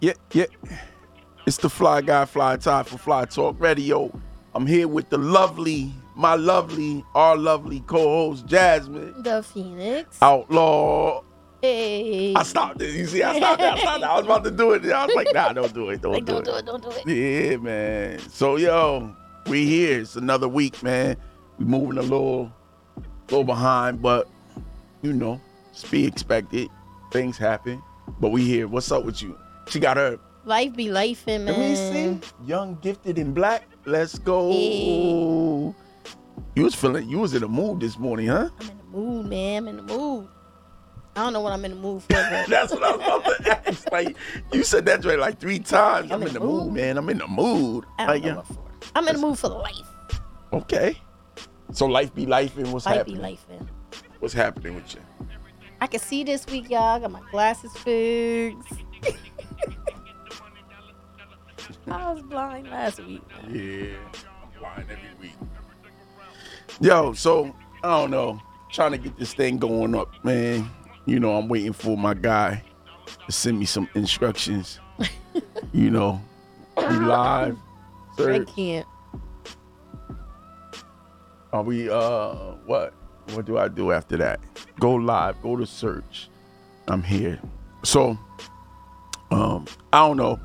Yeah. It's the Fly Guy Fly Time for Fly Talk Radio. I'm here with the lovely, our lovely co-host Jasmine. The Phoenix. Outlaw. Hey. I stopped it. I was about to do it. I was like, nah, don't do it. Yeah, man. So, yo, we here. It's another week, man. We moving a little behind, but, you know, it's to be expected. Things happen, but we here. What's up with you? She got her. Life be life, man. Let me see. Young, gifted, and black. Let's go. Hey. You was in the mood this morning, huh? I'm in the mood, man. I don't know what I'm in the mood for. That's what I was about to ask. Like, you said that right like 3 times. I'm in the mood, man. I'm in the mood. I'm in the mood for life. Okay. So life be life, and what's happening? What's happening with you? I can see this week, y'all. I got my glasses fixed. I was blind last week. Yeah, I'm blind every week. Yo, so I don't know. Trying to get this thing going up, man. You know, I'm waiting for my guy to send me some instructions. You know, we live. Third. I can't. Are we? What? What do I do after that? Go live. Go to search. I'm here. So, I don't know.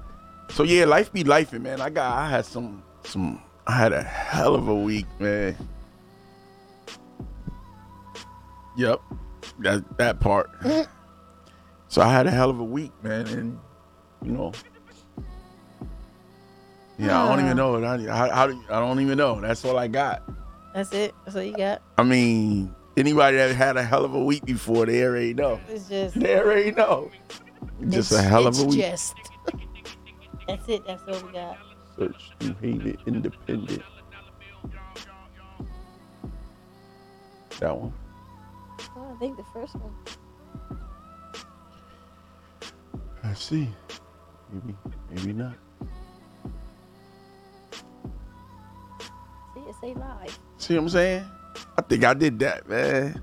So yeah, life be life, man. I had a hell of a week, man. Yep, that part. So I had a hell of a week, man, and you know, yeah, I don't even know. I don't even know. That's all I got. That's it. That's all you got. I mean, anybody that had a hell of a week before, they already know. Just a hell of a week. That's it. That's all we got. Search New Haven Independent. That one. Oh, I think the first one. I see. Maybe not. See, it say live. See what I'm saying? I think I did that, man.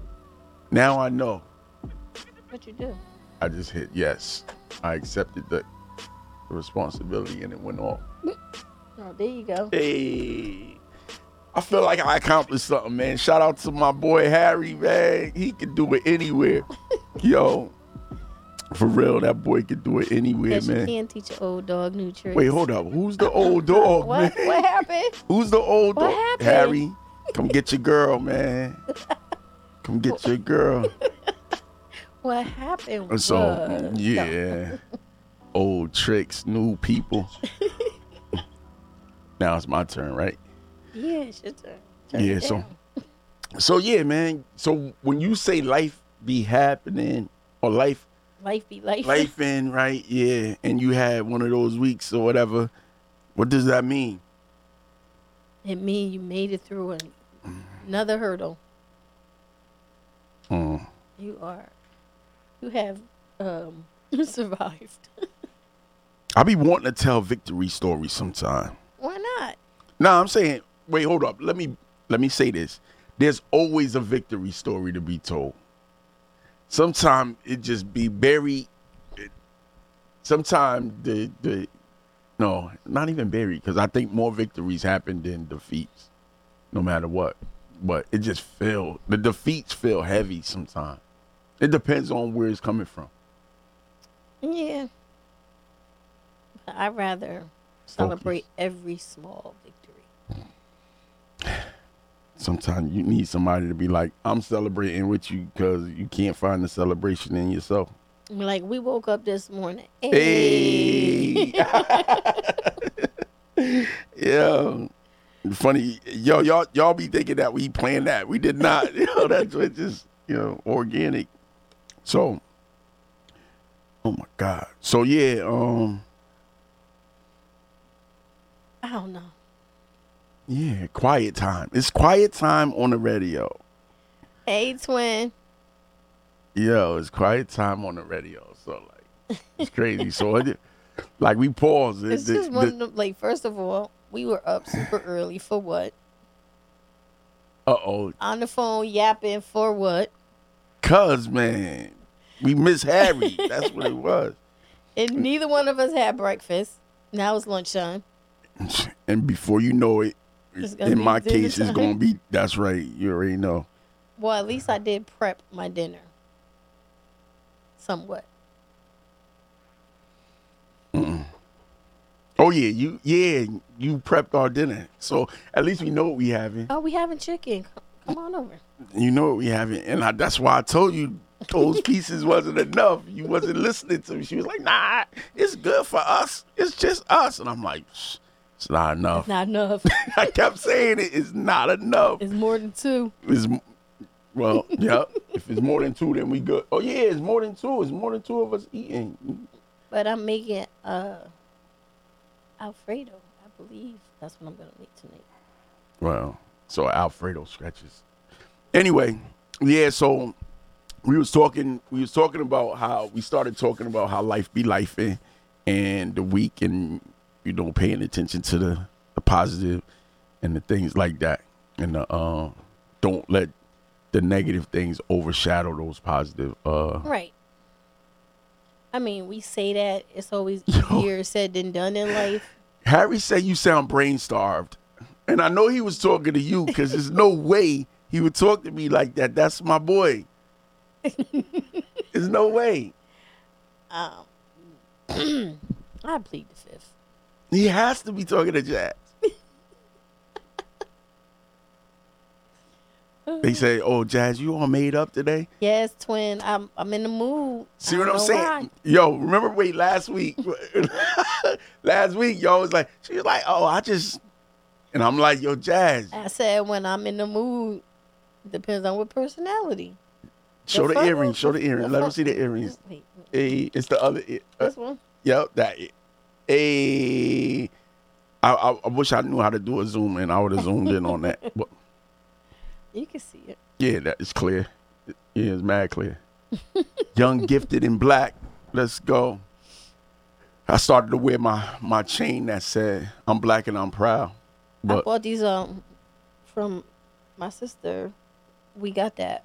Now I know. What you do? I just hit yes. I accepted the responsibility, and it went off. Oh, there you go. Hey, I feel like I accomplished something, man. Shout out to my boy Harry, man. He can do it anywhere. Yo, for real, that boy can do it anywhere, yes, man. You can teach an old dog new tricks. Wait, hold up. Who's the old dog? What? Man? What happened? Who's the old dog? What happened? Harry, come get your girl, man. Come get your girl. What happened? So yeah. Old tricks, new people. Now it's my turn, right? Yeah, it's your turn. Yeah, so yeah, man. So when you say life be happening or life be life, life in, right? Yeah, and you had one of those weeks or whatever. What does that mean? It means you made it through another hurdle. Mm. You have survived. I be wanting to tell victory stories sometime. Why not? Nah, I'm saying, wait, hold up. Let me say this. There's always a victory story to be told. Sometimes it just be buried. Sometimes no, not even buried, because I think more victories happen than defeats, no matter what. But it just feel, the defeats feel heavy sometimes. It depends on where it's coming from. Yeah. I'd rather celebrate every small victory. Sometimes you need somebody to be like, I'm celebrating with you, because you can't find the celebration in yourself. Like, we woke up this morning. Hey. Yeah. Funny. Yo, y'all be thinking that we planned that. We did not. You know, that's what just, you know, organic. So, oh my God. So yeah, I don't know. Yeah, quiet time. It's quiet time on the radio. Hey, twin. Yo, it's quiet time on the radio. So, like, it's crazy. So, like, we paused. It's just one of them, like, first of all, we were up super early for what? Uh-oh. On the phone yapping for what? Cuz, man, we miss Harry. That's what it was. And neither one of us had breakfast. Now it's lunchtime. And before you know it, in my case, it's going to be, that's right, you already know. Well, at least I did prep my dinner. Somewhat. Mm-mm. Oh, yeah, you prepped our dinner. So at least we know what we having. Oh, we having chicken. Come on over. You know what we having. And that's why I told you those pieces wasn't enough. You wasn't listening to me. She was like, nah, it's good for us. It's just us. And I'm like, it's not enough. It's not enough. I kept saying it. It's not enough. It's more than two. Well, yeah. If it's more than two, then we good. Oh, yeah, it's more than two. It's more than two of us eating. But I'm making Alfredo, I believe. That's what I'm going to make tonight. Wow. So Alfredo scratches. Anyway, yeah, so we was talking about how we started talking about how life be life and the week and, you know, paying attention to the positive and the things like that. And don't let the negative things overshadow those positive. Right. I mean, we say that. It's always easier said than done in life. Harry said you sound brain-starved. And I know he was talking to you because there's no way he would talk to me like that. That's my boy. There's no way. I plead the fifth. He has to be talking to Jazz. They say, "Oh, Jazz, you all made up today?" Yes, twin. I'm in the mood. See what I'm saying? Why. Yo, remember last week, yo was like, she was like, "Oh, I just," and I'm like, "Yo, Jazz." I said, "When I'm in the mood, depends on what personality." Show the earring. Let them see the earrings. Wait. It's the other ear. This one. Yep, that ear. Hey, I wish I knew how to do a zoom in. I would have zoomed in on that. But, you can see it. Yeah, that is clear. Yeah, it's mad clear. Young, gifted, and black. Let's go. I started to wear my chain that said "I'm black and I'm proud." But I bought these from my sister. We got that.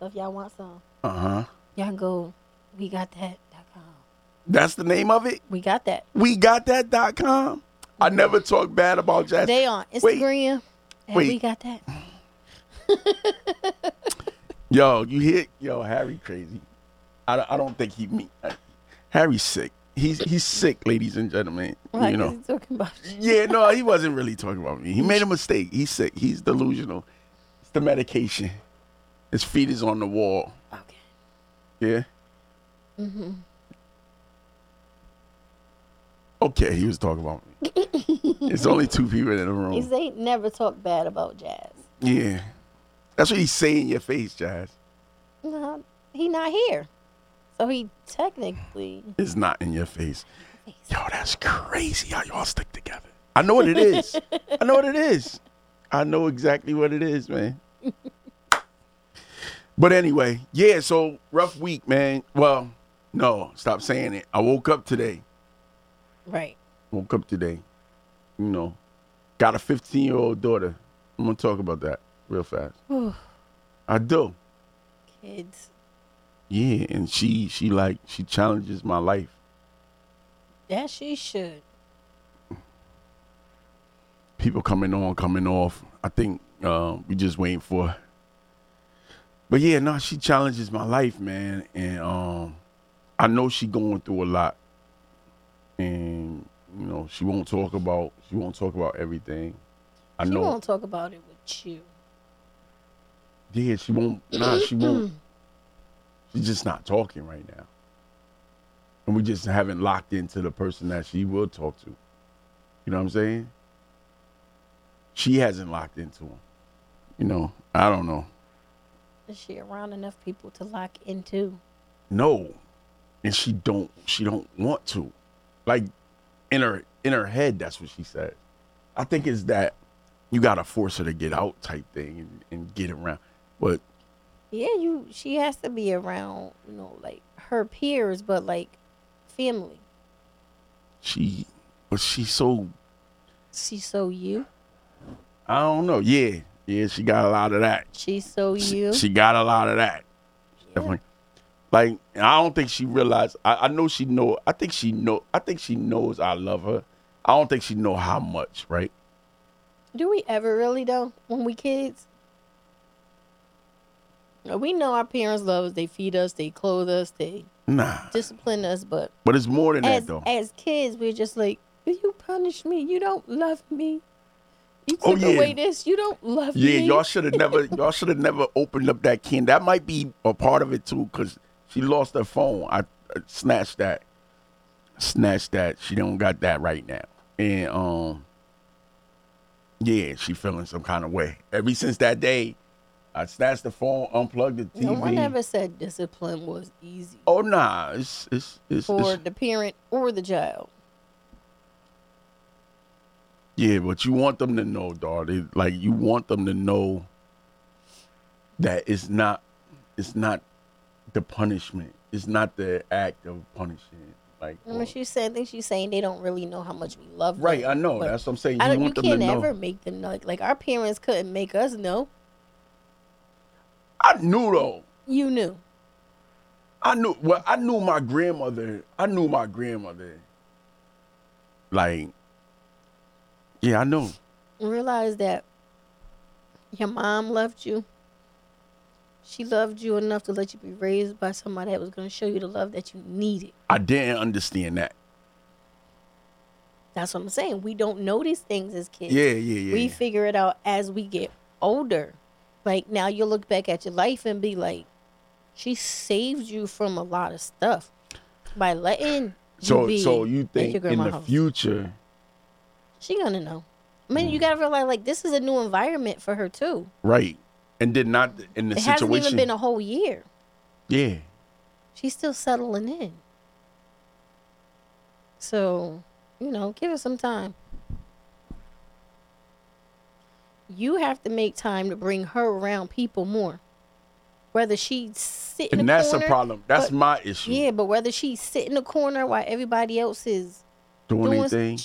So if y'all want some, y'all can go. We got that.com. That's the name of it? We got that. We got that.com. I never talk bad about Jasmine. They on Instagram. Wait. We got that. Yo, you hit. Yo, Harry crazy. I don't think he mean. Harry's sick. He's sick, ladies and gentlemen. Well, you know. He's talking about you. Yeah, no, he wasn't really talking about me. He made a mistake. He's sick. He's delusional. It's the medication. His feet is on the wall. Okay. Yeah. Mm-hmm. Okay, he was talking about me. It's only two people in the room. He say never talk bad about Jazz. Yeah. That's what he's saying in your face, Jazz. No, he not here. So he technically is not in your face. Yo, that's crazy how y'all stick together. I know what it is. I know what it is. I know exactly what it is, man. But anyway, yeah, so rough week, man. Well, no, stop saying it. I woke up today. Right. Woke up today. You know, got a 15-year-old daughter. I'm going to talk about that real fast. Ooh. I do. Kids. Yeah, and she challenges my life. Yeah, she should. People coming on, coming off. I think we just waiting for her. But yeah, no, she challenges my life, man. And I know she going through a lot. And you know, she won't talk about everything. She won't talk about it with you. Yeah, she won't. Nah, she won't. She's just not talking right now. And we just haven't locked into the person that she will talk to. You know what I'm saying? She hasn't locked into him. You know, I don't know. Is she around enough people to lock into? No. And she don't want to. Like, in her head, that's what she said. I think it's that you gotta force her to get out type thing and get around. But yeah, she has to be around, you know, like her peers, but like family. She's so you? I don't know. Yeah. Yeah, she got a lot of that. She got a lot of that. Yeah. Definitely. Like, I don't think she realized. I know she know. I think she knows I love her. I don't think she know how much, right? Do we ever really though? When we kids, we know our parents love us. They feed us. They clothe us. They discipline us. But it's more than that though. As kids, we're just like, you punish me. You don't love me. You took away this. You don't love me. Yeah, y'all should have never. Y'all should have never opened up that can. That might be a part of it too, because she lost her phone. I snatched that. She don't got that right now. And yeah, she feeling some kind of way. Ever since that day, I snatched the phone, unplugged the TV. No one ever said discipline was easy. Oh nah, it's for the parent or the child. Yeah, but you want them to know, darling. Like, you want them to know that it's not the punishment. It's not the act of punishing. Like, I mean, she's saying they don't really know how much we love them. Right, I know. That's what I'm saying. You can't ever make them know. Like, our parents couldn't make us know. I knew, though. You knew. I knew. Well, I knew my grandmother. Like, yeah, I know. Realize that your mom loved you. She loved you enough to let you be raised by somebody that was going to show you the love that you needed. I didn't understand that. That's what I'm saying. We don't know these things as kids. Yeah. We figure it out as we get older. Like, now you look back at your life and be like, she saved you from a lot of stuff by letting you be. So you think in the future, she going to know. I mean, you got to realize, like, this is a new environment for her, too. Right. And did not in the situation. It hasn't even been a whole year. Yeah. She's still settling in. So, give her some time. You have to make time to bring her around people more. Whether she sit in the corner. And that's a problem. That's my issue. Yeah, but whether she sit in the corner while everybody else is doing anything.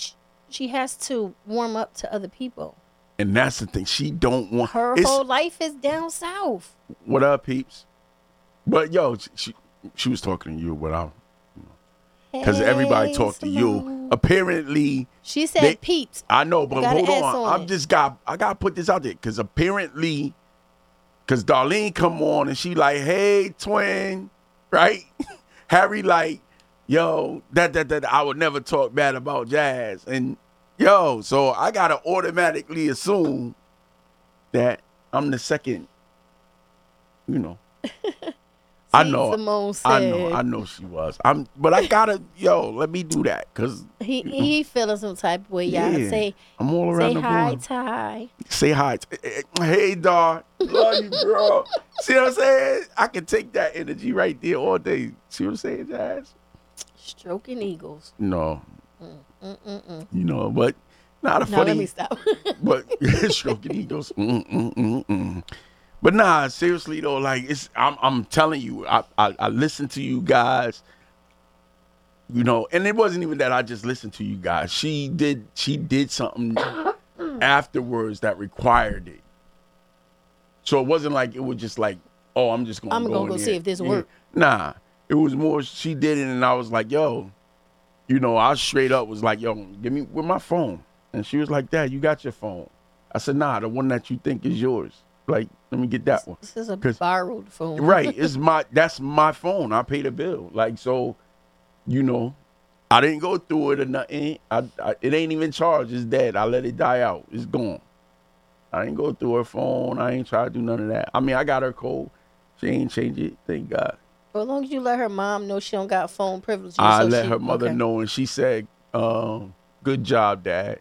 She has to warm up to other people. And that's the thing. She don't want... Her whole life is down south. What up, peeps? But, yo, she was talking to you without... Because everybody talked to you. Apparently... She said peeps. I know, but hold on. I got to put this out there. Because apparently... Because Darlene come on and she like, hey, twin. Right? Harry like, yo, I would never talk bad about Jazz. And... Yo, so I got to automatically assume that I'm the second, Simone said. I know she was. But I got to, let me do that. Cause, he feeling some type of way, y'all. Yeah. I'm all around the world. Say hi, Ty. Hey, dog. Love you, bro. See what I'm saying? I can take that energy right there all day. See what I'm saying, Jazz? Stroking eagles. No. But not funny. Let me stop. But stroking egos. But nah, seriously though, like I'm telling you, I listened to you guys. And it wasn't even that I just listened to you guys. She did something afterwards that required it. So it wasn't like it was just like, oh, I'm just gonna. I'm gonna go see if this works. Nah, it was more. She did it, and I was like, yo. I straight up was like, yo, give me with my phone. And she was like, Dad, you got your phone. I said, nah, the one that you think is yours. Like, let me get that one. This is a borrowed phone. Right. That's my phone. I paid the bill. Like, so, I didn't go through it or nothing. It ain't even charged. It's dead. I let it die out. It's gone. I didn't go through her phone. I ain't try to do none of that. I mean, I got her code. She ain't changed it. Thank God. Well, as long as you let her mom know she don't got phone privileges. I let her mother know, and she said, good job, Dad.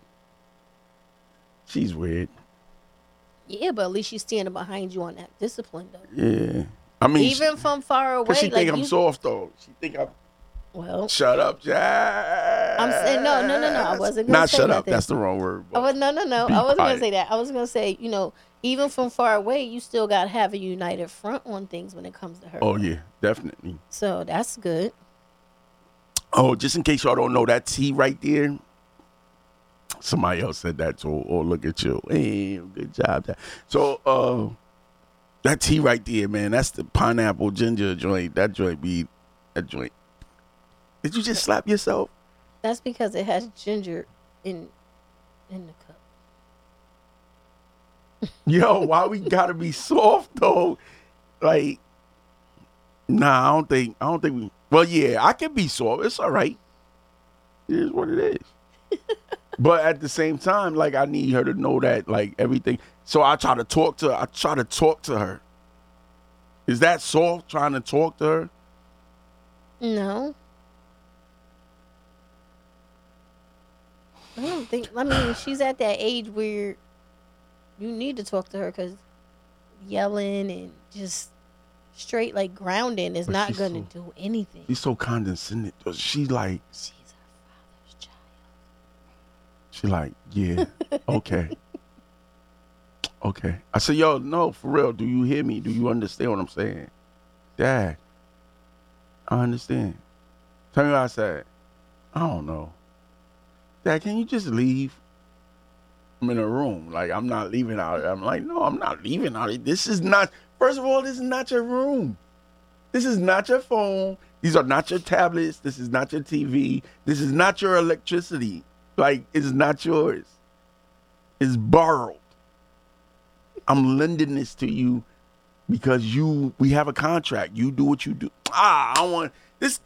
She's weird. Yeah, but at least she's standing behind you on that discipline, though. Yeah. I mean, even from far away. She think I'm soft, though. She think I'm... Well. Shut up, Jazz. I'm saying, no. I wasn't going to say that. Not shut up. That's the wrong word. No. I wasn't going to say that. I was going to say, even from far away, you still got to have a united front on things when it comes to her. Oh, yeah, definitely. So that's good. Oh, just in case y'all don't know, that T right there, somebody else said that to her. Oh, look at you. Hey, good job. So That tea right there, man. That's the pineapple ginger joint. That joint. Did you just slap yourself? That's because it has ginger in the cup. Yo, why we gotta be soft though? Like, nah, I don't think we. Well, yeah, I can be soft. It's all right. It is what it is. But at the same time, like, I need her to know that, like, everything. So I try to talk to her. Is that soft, trying to talk to her? No. I don't think, I mean, she's at that age where you need to talk to her because yelling and just straight, like, grounding is not going to do anything. She's so condescending. She's like... She like, yeah, okay. I said, yo, no, for real. Do you hear me? Do you understand what I'm saying? Dad, I understand. Tell me what I said. I don't know. Dad, can you just leave? I'm in a room. Like, I'm not leaving out. I'm like, no, I'm not leaving out. This is not, first of all, this is not your room. This is not your phone. These are not your tablets. This is not your TV. This is not your electricity. Like, it's not yours. It's borrowed. I'm lending this to you because we have a contract. You do what you do. I want this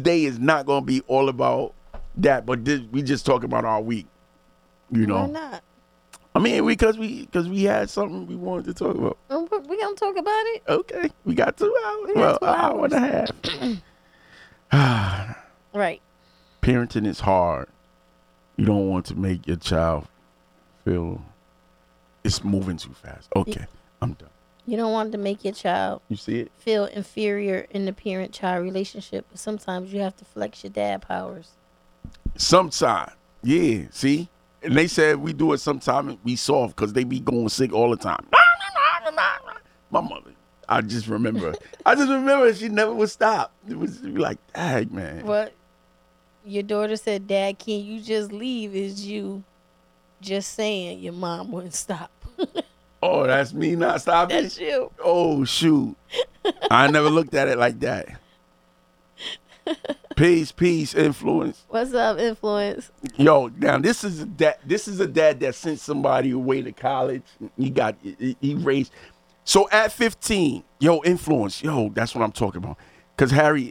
day is not gonna be all about that, but we just talking about our week. You know? Why not? I mean, because we had something we wanted to talk about. We gonna talk about it? Okay. We got 2 hours. An hour and a half. Right. Parenting is hard. You don't want to make your child feel it's moving too fast. Okay, I'm done. You don't want to make your child feel inferior in the parent-child relationship. But sometimes you have to flex your dad powers. Sometimes. Yeah, see? And they said we do it sometimes we soft because they be going sick all the time. My mother, I just remember she never would stop. It was like, dang, man. What? Your daughter said, Dad, can you just leave? Is you just saying your mom wouldn't stop? Oh, that's me not stopping? That's you. Oh, shoot. I never looked at it like that. Peace, Influence. What's up, Influence? Yo, now this is a dad that sent somebody away to college. He raised. So at 15, yo, Influence. Yo, that's what I'm talking about. Because Harry,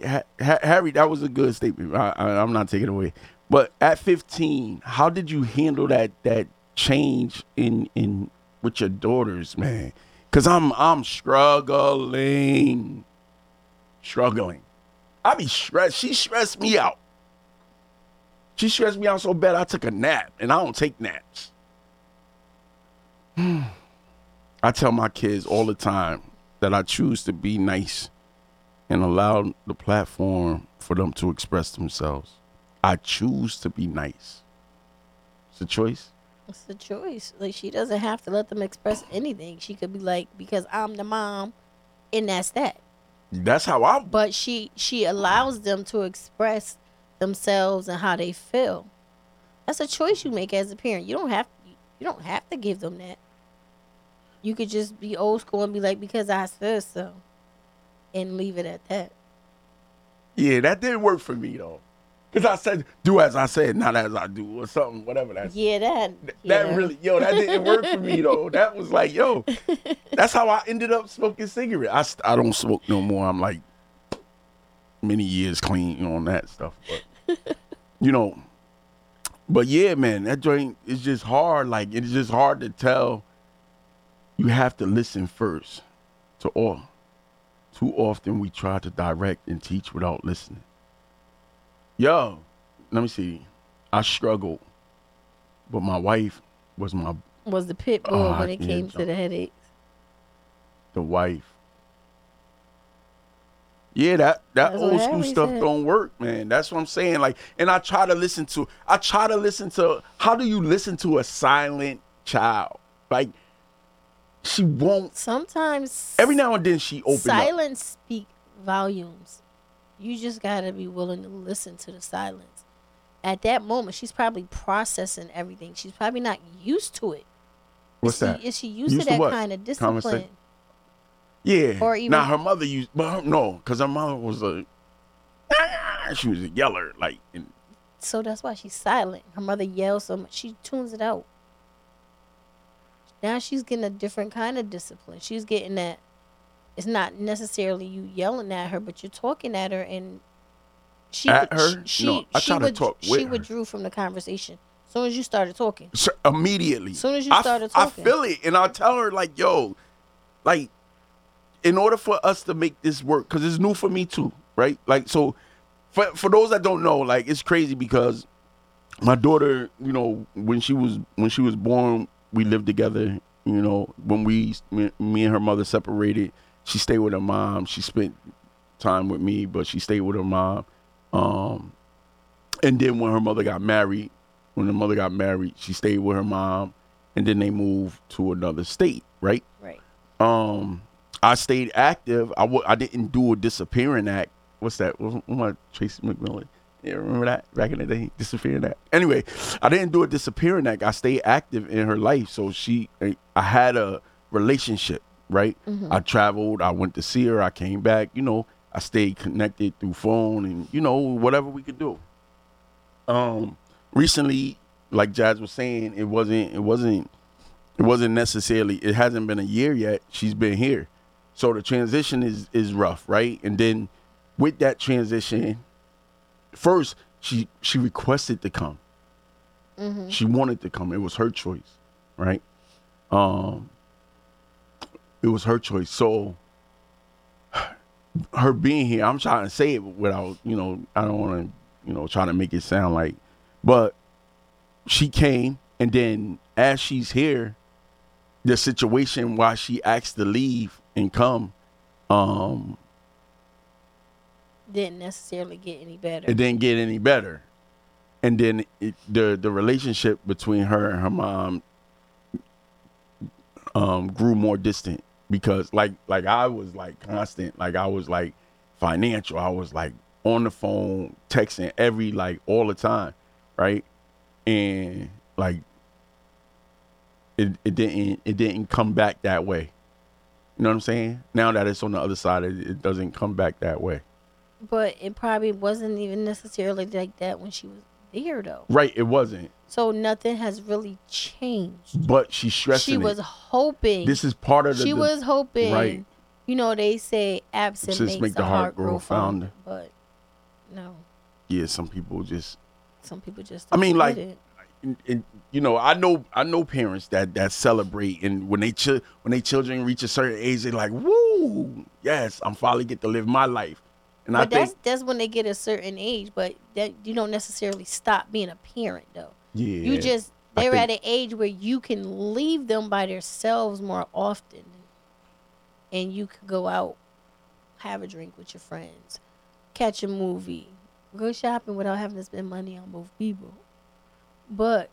that was a good statement. I'm not taking it away. But at 15, how did you handle that change in with your daughters, man? Because I'm struggling. I be stressed. She stressed me out. She stressed me out so bad I took a nap, and I don't take naps. I tell my kids all the time that I choose to be nice and allow the platform for them to express themselves. I choose to be nice. It's a choice. It's a choice. Like, she doesn't have to let them express anything. She could be like, because I'm the mom, and that's that. That's how I... But she allows them to express themselves and how they feel. That's a choice you make as a parent. You don't have to give them that. You could just be old school and be like, because I said so. And leave it at that. Yeah, that didn't work for me though, because I said, "Do as I said, not as I do," or something, whatever that. Yeah, that really, yo, that didn't work for me though. That was like, yo, that's how I ended up smoking cigarettes. I don't smoke no more. I'm like many years clean on that stuff, but you know, but yeah, man, that joint is just hard. Like, it's just hard to tell. You have to listen first to all. Too often we try to direct and teach without listening. Yo, let me see. I struggled, but my wife was the pit bull when it came to the headaches. The wife. Yeah, that old school stuff don't work, man. That's what I'm saying. Like, and I try to listen to. How do you listen to a silent child? Like. She won't. Sometimes. Every now and then she opens up. Silence speak volumes. You just got to be willing to listen to the silence. At that moment, she's probably processing everything. She's probably not used to it. What's that? Is she used to that kind of discipline? Yeah. Or even now her mother used, but her, no, because her mother was a, she was a yeller, like. And, so that's why she's silent. Her mother yells so much, she tunes it out. Now she's getting a different kind of discipline. She's getting that it's not necessarily you yelling at her, but you're talking at her, and she at her? She withdrew from the conversation. As soon as you started talking. So immediately. As soon as you started talking. I feel it, and I tell her, like, yo, like, in order for us to make this work, because it's new for me too, right? Like, so for those that don't know, like, it's crazy because my daughter, you know, when she was born, we lived together. You know, when me and her mother separated, she stayed with her mom. She spent time with me, but she stayed with her mom. And then when her mother got married, she stayed with her mom, and then they moved to another state, right? Right. I stayed active. I didn't do a disappearing act. What's that? What Tracy McMillan? Yeah, remember that back in the day? Disappearing act. Anyway, I didn't do a disappearing act. I stayed active in her life. So I had a relationship, right? Mm-hmm. I traveled. I went to see her. I came back. You know, I stayed connected through phone and, you know, whatever we could do. Recently, like Jazz was saying, it wasn't necessarily, it hasn't been a year yet. She's been here. So the transition is rough, right? And then with that transition, first she requested to come. Mm-hmm. She wanted to come. It was her choice, right? It was her choice. So her being here, I'm trying to say it without, you know, I don't want to, you know, try to make it sound like, but she came, and then as she's here, the situation why she asked to leave and come didn't necessarily get any better. It didn't get any better. And then the relationship between her and her mom grew more distant because like I was like constant, like I was like financial. I was like on the phone, texting all the time. Right. And like it didn't come back that way. You know what I'm saying? Now that it's on the other side, it doesn't come back that way. But it probably wasn't even necessarily like that when she was there, though. Right, it wasn't. So nothing has really changed. But she's stressing. She was hoping. This is part of the. She was hoping. Right. You know, they say absence makes the heart grow fonder. But no. Yeah, some people just. I mean, like, and, you know, I know parents that celebrate, and when they children reach a certain age, they're like, "Woo, yes, I'm finally get to live my life." And but that's when they get a certain age, but that you don't necessarily stop being a parent, though. Yeah. They're at an age where you can leave them by themselves more often, and you could go out, have a drink with your friends, catch a movie, go shopping without having to spend money on both people. But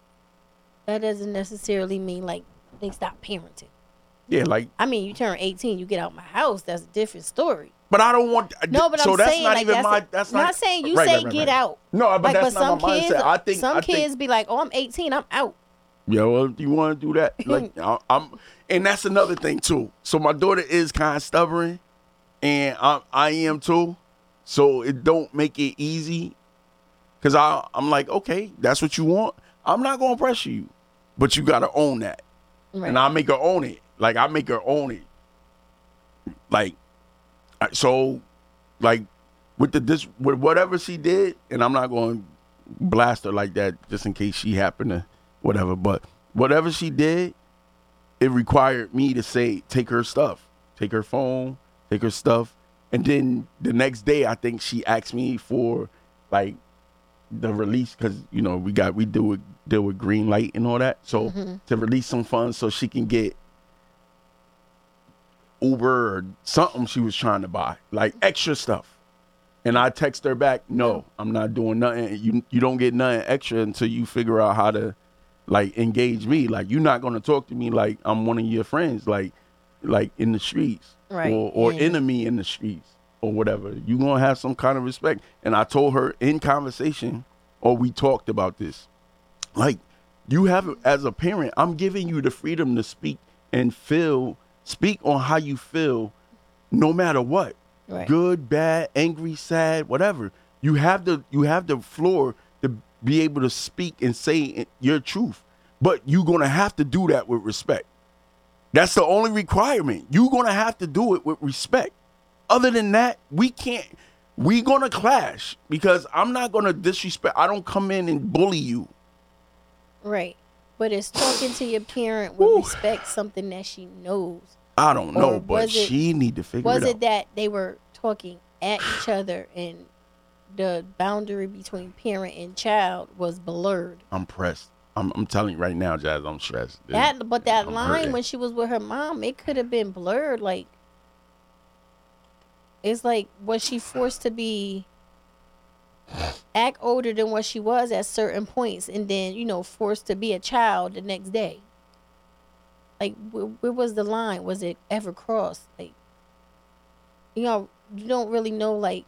that doesn't necessarily mean like they stop parenting. Yeah, like I mean, you turn 18, you get out my house. That's a different story. But I don't want. No, but so I'm that's saying not like even that's my. That's not saying you right, say right, get right. out. No, but like, that's but not some my kids, mindset. I think some kids be like, "Oh, I'm 18, I'm out." Yeah, well, if you want to do that, like I'm, and that's another thing too. So my daughter is kind of stubborn, and I am too. So it don't make it easy, because I'm like, okay, that's what you want. I'm not gonna pressure you, but you gotta own that, right. And I make her own it. Like I make her own it. Like. So, like, with whatever she did, and I'm not going to blast her like that just in case she happened to whatever, but whatever she did, it required me to say, take her stuff, take her phone, take her stuff. And then the next day, I think she asked me for, like, the release because, you know, we deal with green light and all that. So mm-hmm. to release some funds so she can get Uber or something she was trying to buy, like extra stuff. And I text her back, no, I'm not doing nothing. You don't get nothing extra until you figure out how to like engage me. Like you're not going to talk to me like I'm one of your friends, like in the streets, right. or yeah. enemy in the streets or whatever. You're going to have some kind of respect. And I told her in conversation, or we talked about this, like you have, as a parent, I'm giving you the freedom to speak on how you feel no matter what, right. Good, bad, angry, sad, whatever. You have the floor to be able to speak and say your truth, but you're gonna have to do that with respect. That's the only requirement. You're gonna have to do it with respect. Other than that, we can't. We're gonna clash because I'm not gonna disrespect. I don't come in and bully you. Right, but is talking to your parent with respect something that she knows? I don't know, but she need to figure it out. Was it that they were talking at each other and the boundary between parent and child was blurred? I'm pressed. I'm telling you right now, Jazz, I'm stressed. Dude. That line when she was with her mom, it could have been blurred. Like, it's like, was she forced to be act older than what she was at certain points and then, you know, forced to be a child the next day? Like, where was the line? Was it ever crossed? Like, you know, you don't really know, like,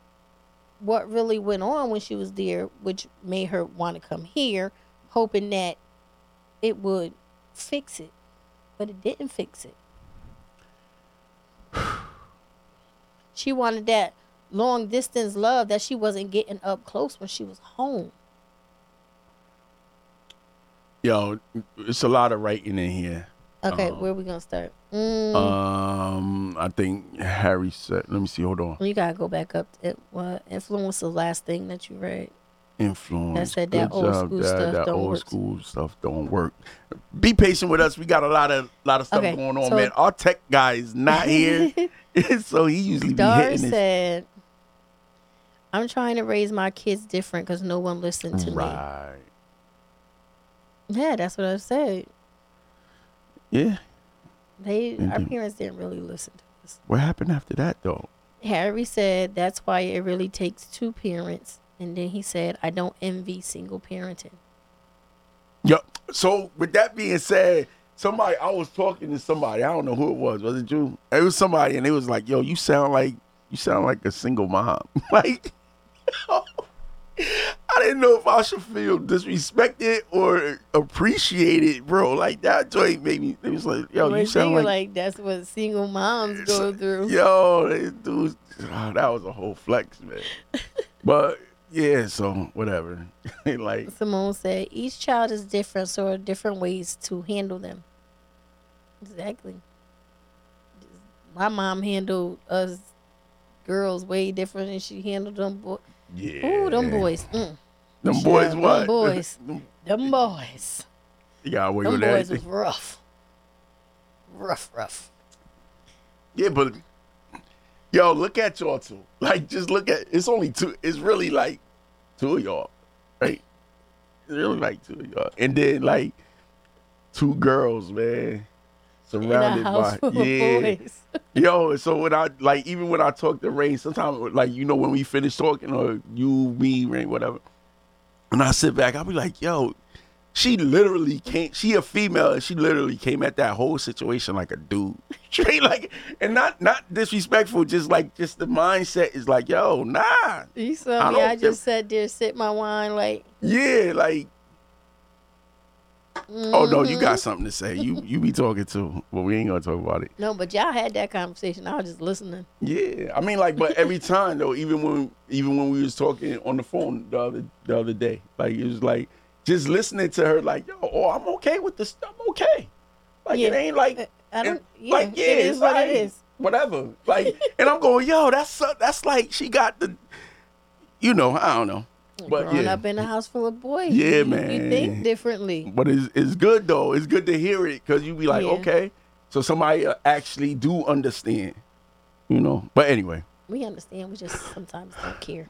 what really went on when she was there, which made her want to come here, hoping that it would fix it. But it didn't fix it. She wanted that long distance love that she wasn't getting up close when she was home. Yo, it's a lot of writing in here. Okay, where are we gonna start? I think Harry said. Let me see. Hold on. You gotta go back up. Influence is the last thing that you read. Influence. That said, that old school stuff don't work. That old school stuff don't work. Be patient with us. We got a lot of stuff going on, man. Our tech guy is not here, so he usually be hitting said, "I'm trying to raise my kids different because no one listened to me." Right. Yeah, that's what I said. Yeah. Our parents didn't really listen to us. What happened after that, though? Harry said, that's why it really takes two parents. And then he said, I don't envy single parenting. Yep. So with that being said, I was talking to somebody. I don't know who it was. Was it you? It was somebody, and it was like, yo, you sound like a single mom. Like, I didn't know if I should feel disrespected or appreciated, bro. Like, that joint made me. It was like, yo, you sound like that's what single moms go through. Yo, dude, that was a whole flex, man. But yeah, so whatever. Like Simone said, each child is different, so there are different ways to handle them. Exactly. My mom handled us girls way different than she handled them boys. Yeah. Ooh, them boys. Mm. Them boys what? Them boys. Them boys. You gotta wait with that. Them boys was rough. Rough. Yeah, but yo, look at y'all two. Like, just look at, it's only two. It's really like two of y'all, right? It's really like two of y'all. And then like two girls, man. Surrounded by boys. Yo, so when I like, even when I talk to Rain, sometimes like, you know, when we finish talking, or you, me, Rain, whatever, and I sit back, I'll be like, yo, she a female, and she literally came at that whole situation like a dude. Straight, like, and not disrespectful, just the mindset is like, yo, nah. You saw me, I just sat there, sip my wine, like. Yeah, like. Mm-hmm. Oh no, you got something to say. You be talking too, but we ain't gonna talk about it. No, but y'all had that conversation. I was just listening. Yeah, I mean, like, but every time though, even when we was talking on the phone the other day, like it was like just listening to her, like, yo, I'm okay with this. I'm okay. Like it ain't like I don't. Yeah, like yeah, it is what it is. Whatever. Like, and I'm going, yo, that's like she got the, you know, I don't know. But growing up in a house full of boys, man, you think differently. But it's good though. It's good to hear it because you be like, okay, so somebody actually do understand, you know. But anyway, we understand. We just sometimes don't care.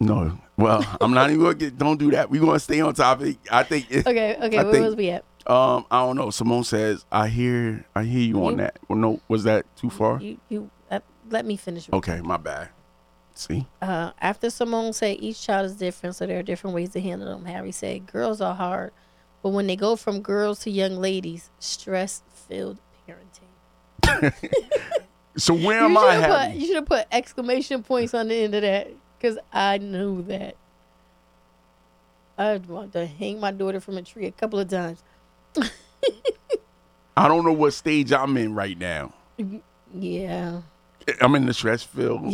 No, well, I'm not even gonna get. Don't do that. We gonna stay on topic. I think. Okay. Where was we at? I don't know. Simone says, I hear you on that. Well, no, was that too far? You let me finish. Okay, my bad. See? After Simone said each child is different, so there are different ways to handle them, Harry said girls are hard, but when they go from girls to young ladies, stress-filled parenting. So where am I at? You should have put exclamation points on the end of that, because I knew that. I wanted to hang my daughter from a tree a couple of times. I don't know what stage I'm in right now. Yeah. I'm in the stress-filled.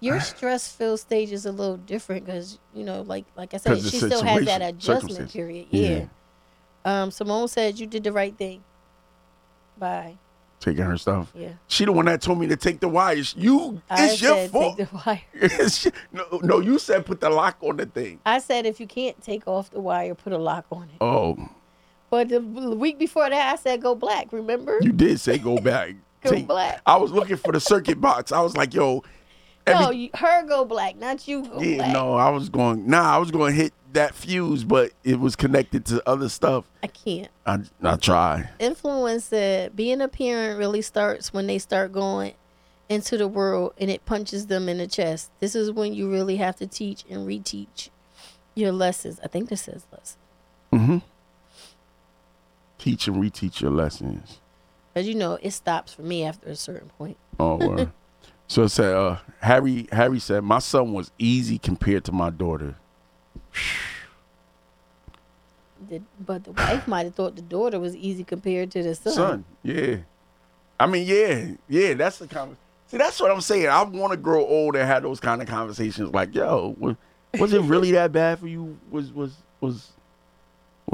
Your stress-filled stage is a little different because, you know, like I said, she still has that adjustment period. Yeah. Simone said you did the right thing. Bye. Taking her stuff. Yeah. She the one that told me to take the wires. It's your fault. Take the wire. No, you said put the lock on the thing. I said if you can't take off the wire, put a lock on it. Oh. But the week before that, I said go black, remember? You did say go black. Go black. I was looking for the circuit box. I was like, yo. Her go black, not you go black. Yeah, no, I was going to hit that fuse, but it was connected to other stuff. I can't. I try. Influence said, being a parent really starts when they start going into the world and it punches them in the chest. This is when you really have to teach and reteach your lessons. I think this says lessons. Mm-hmm. Teach and reteach your lessons. Because, you know, it stops for me after a certain point. Oh, wow. So it said, Harry said, my son was easy compared to my daughter. But the wife might have thought the daughter was easy compared to the son. Yeah. I mean, yeah, that's the conversation. See, that's what I'm saying. I want to grow old and have those kind of conversations like, yo, was it really that bad for you? Was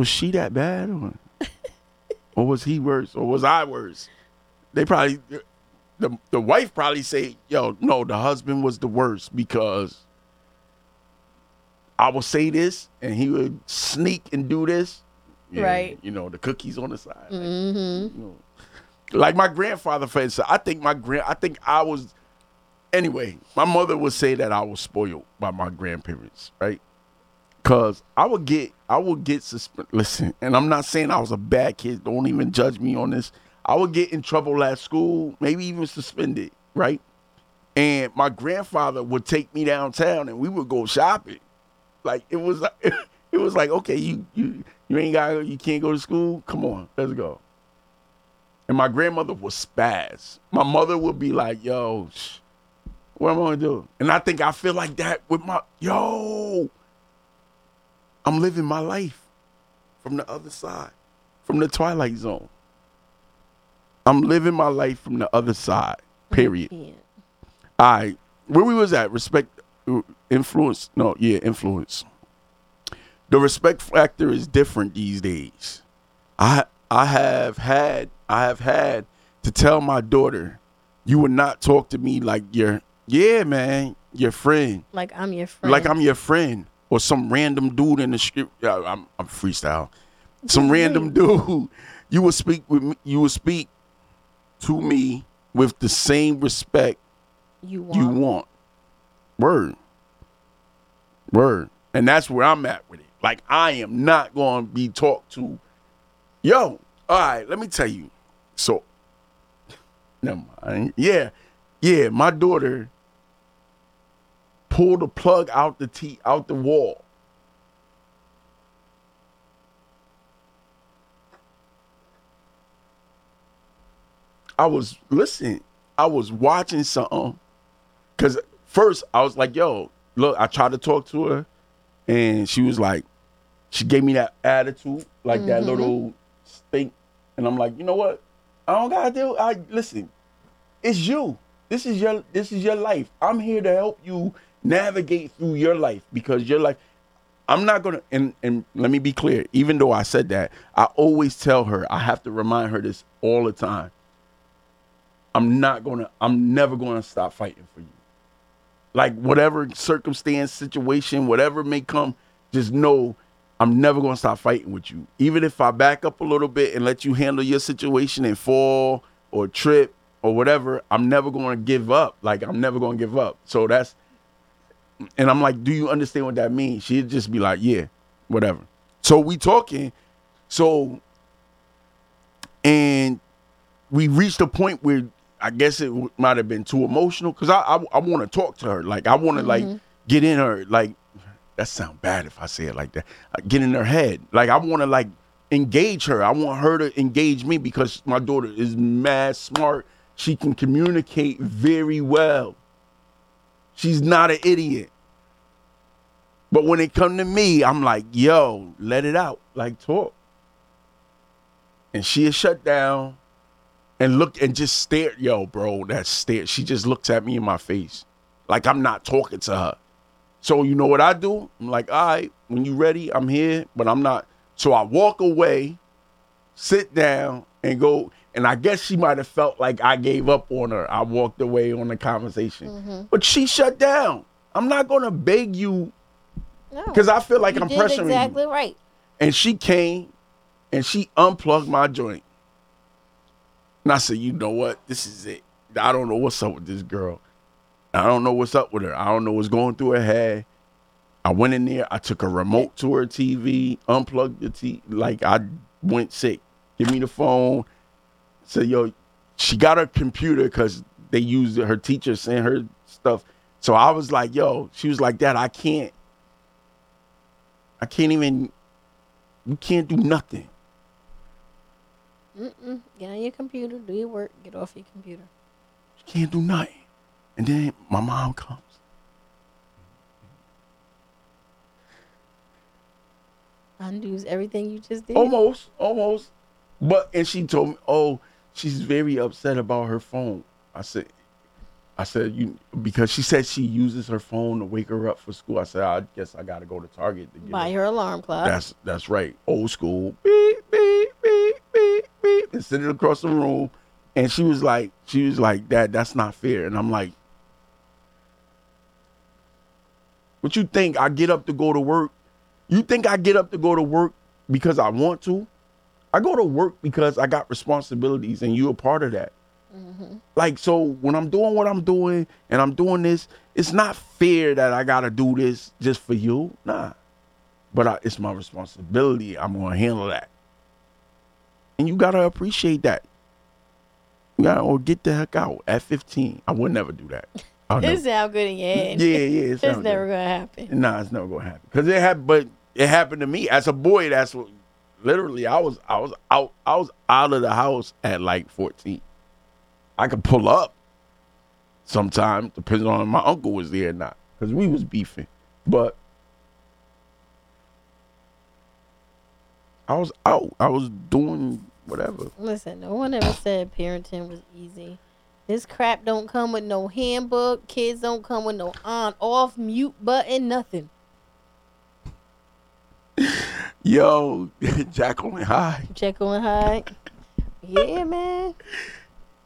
she that bad? Or was he worse? Or was I worse? They probably... The wife probably say, yo, no, the husband was the worst because I would say this and he would sneak and do this. Yeah, right. You know, the cookies on the side. Like, mm-hmm. You know. Like my grandfather, for instance, my mother would say that I was spoiled by my grandparents, right? Because I would get suspended. Listen, and I'm not saying I was a bad kid. Don't even judge me on this. I would get in trouble at school, maybe even suspended, right? And my grandfather would take me downtown, and we would go shopping. Like it was like, okay, you ain't got, you can't go to school. Come on, let's go. And my grandmother was spaz. My mother would be like, yo, what am I gonna do? And I feel like that with I'm living my life from the other side, from the Twilight Zone. I'm living my life from the other side, period. Yeah. All right. Where we was at, influence. The respect factor is different these days. I have had to tell my daughter, you would not talk to me like your friend. Like I'm your friend. Or some random dude in the street. I'm freestyle. Some random dude. You would speak to me with the same respect you want. Word. And that's where I'm at with it. Like, I am not going to be talked to. Yo, all right, let me tell you. So, never mind. Yeah, my daughter pulled a plug out the wall. I was watching something because first I was like, yo, look, I tried to talk to her and she was like, she gave me that attitude, like that little stink. And I'm like, you know what? I don't got to do it. Listen, it's you. This is your life. I'm here to help you navigate through your life because your life. I'm not going to, and let me be clear. Even though I said that, I always tell her, I have to remind her this all the time. I'm never going to stop fighting for you. Like whatever circumstance, situation, whatever may come, just know I'm never going to stop fighting with you. Even if I back up a little bit and let you handle your situation and fall or trip or whatever, I'm never going to give up. So and I'm like, do you understand what that means? She'd just be like, yeah, whatever. So we talking. So, and we reached a point where, I guess it might have been too emotional because I want to talk to her. Like, I want to, like, get in her. Like, that sounds bad if I say it like that. Get in her head. Like, I want to, like, engage her. I want her to engage me because my daughter is mad smart. She can communicate very well. She's not an idiot. But when it come to me, I'm like, yo, let it out. Like, talk. And she'll shut down. and looked and just stared. Yo, bro, that stare. She just looks at me in my face like I'm not talking to her. So you know what I do? I'm like, all right, when you ready, I'm here, but I'm not. So I walk away, sit down, and go. And I guess she might have felt like I gave up on her. I walked away on the conversation. Mm-hmm. But she shut down. I'm not going to beg you because I feel like I'm pressuring you. You did exactly right. And she came and she unplugged my joint. And I said, you know what? This is it. I don't know what's up with this girl. I don't know what's up with her. I don't know what's going through her head. I went in there. I took a remote to her TV, unplugged the TV. Like, I went sick. Give me the phone. So, yo, she got her computer because they used her teacher, sent her stuff. So I was like, yo, she was like, Dad, I can't even, you can't do nothing. Get on your computer, do your work, get off your computer. You can't do nothing. And then my mom comes. Undoes everything you just did. Almost. And she told me, oh, she's very upset about her phone. I said, you, because she said she uses her phone to wake her up for school. I said, I guess I got to go to Target to get buy her alarm clock. That's right. Old school. Beep, beep, beep, beep, beep. And send it across the room. And she was like, Dad, that's not fair. And I'm like, what you think? I get up to go to work. You think I get up to go to work because I want to? I go to work because I got responsibilities and you're a part of that. Mm-hmm. Like, so when I'm doing what I'm doing and I'm doing this, it's not fair that I got to do this just for you. Nah. But it's my responsibility. I'm going to handle that. And you got to appreciate that. Or get the heck out at 15. I would never do that. It sounds good in your head. Yeah. It's never going to happen. Nah, it's never going to happen. Because it happened to me. As a boy, that's what, literally, I was out of the house at like 14. I could pull up sometime, depending on if my uncle was there or not. Because we was beefing. But I was out. I was doing whatever. Listen, no one ever said parenting was easy. This crap don't come with no handbook. Kids don't come with no on, off, mute button, nothing. Yo, Jekyll and Hyde. Yeah, man.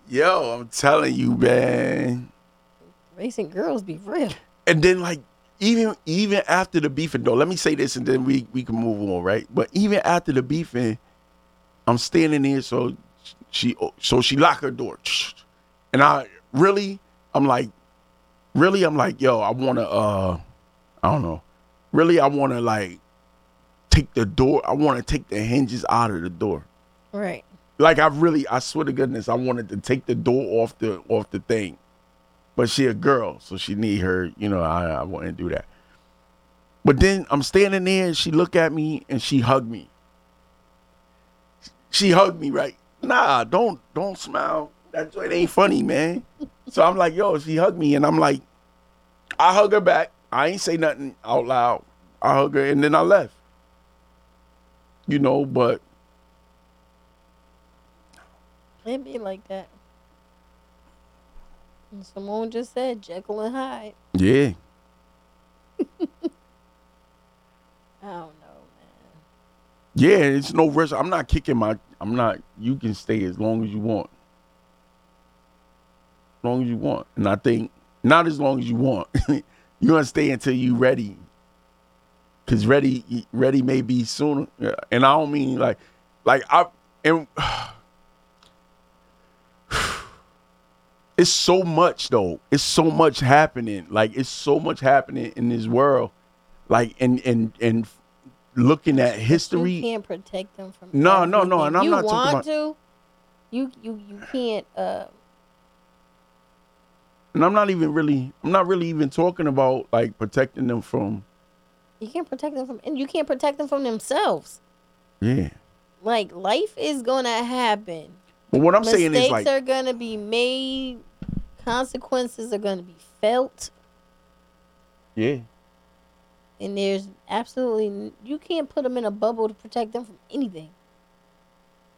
Yo, I'm telling you, man. Racing girls be real. And then, like, even after the beefing, though, let me say this and then we can move on, right? But even after the beefing, I'm standing there, so she locked her door. And I'm like, yo, I want to, I don't know. Really, I want to, like, take the door. I want to take the hinges out of the door. Right. Like, I swear to goodness, I wanted to take the door off the thing. But she a girl, so she need her, you know, I wouldn't do that. But then I'm standing there, and she looked at me, and she hugged me. She hugged me, right? Nah, don't smile. That joint ain't funny, man. So I'm like, yo, she hugged me, and I'm like, I hug her back. I ain't say nothing out loud. I hug her, and then I left. You know, but it be like that. And Simone just said Jekyll and Hyde. Yeah. I don't know, man. Yeah, it's no risk. You can stay as long as you want. As long as you want. And I think not as long as you want. You're going to stay until you ready. Because ready may be sooner. And I don't mean like I... And, it's so much, though. It's so much happening. Like, it's so much happening in this world. Like, and looking at history. You can't protect them from No. And I'm not talking about... You can't... And I'm not really even talking about like protecting them from. You can't protect them from, and you can't protect them from themselves. Yeah. Like life is gonna happen. But what I'm saying is like mistakes are gonna be made, consequences are gonna be felt. Yeah. And there's absolutely you can't put them in a bubble to protect them from anything.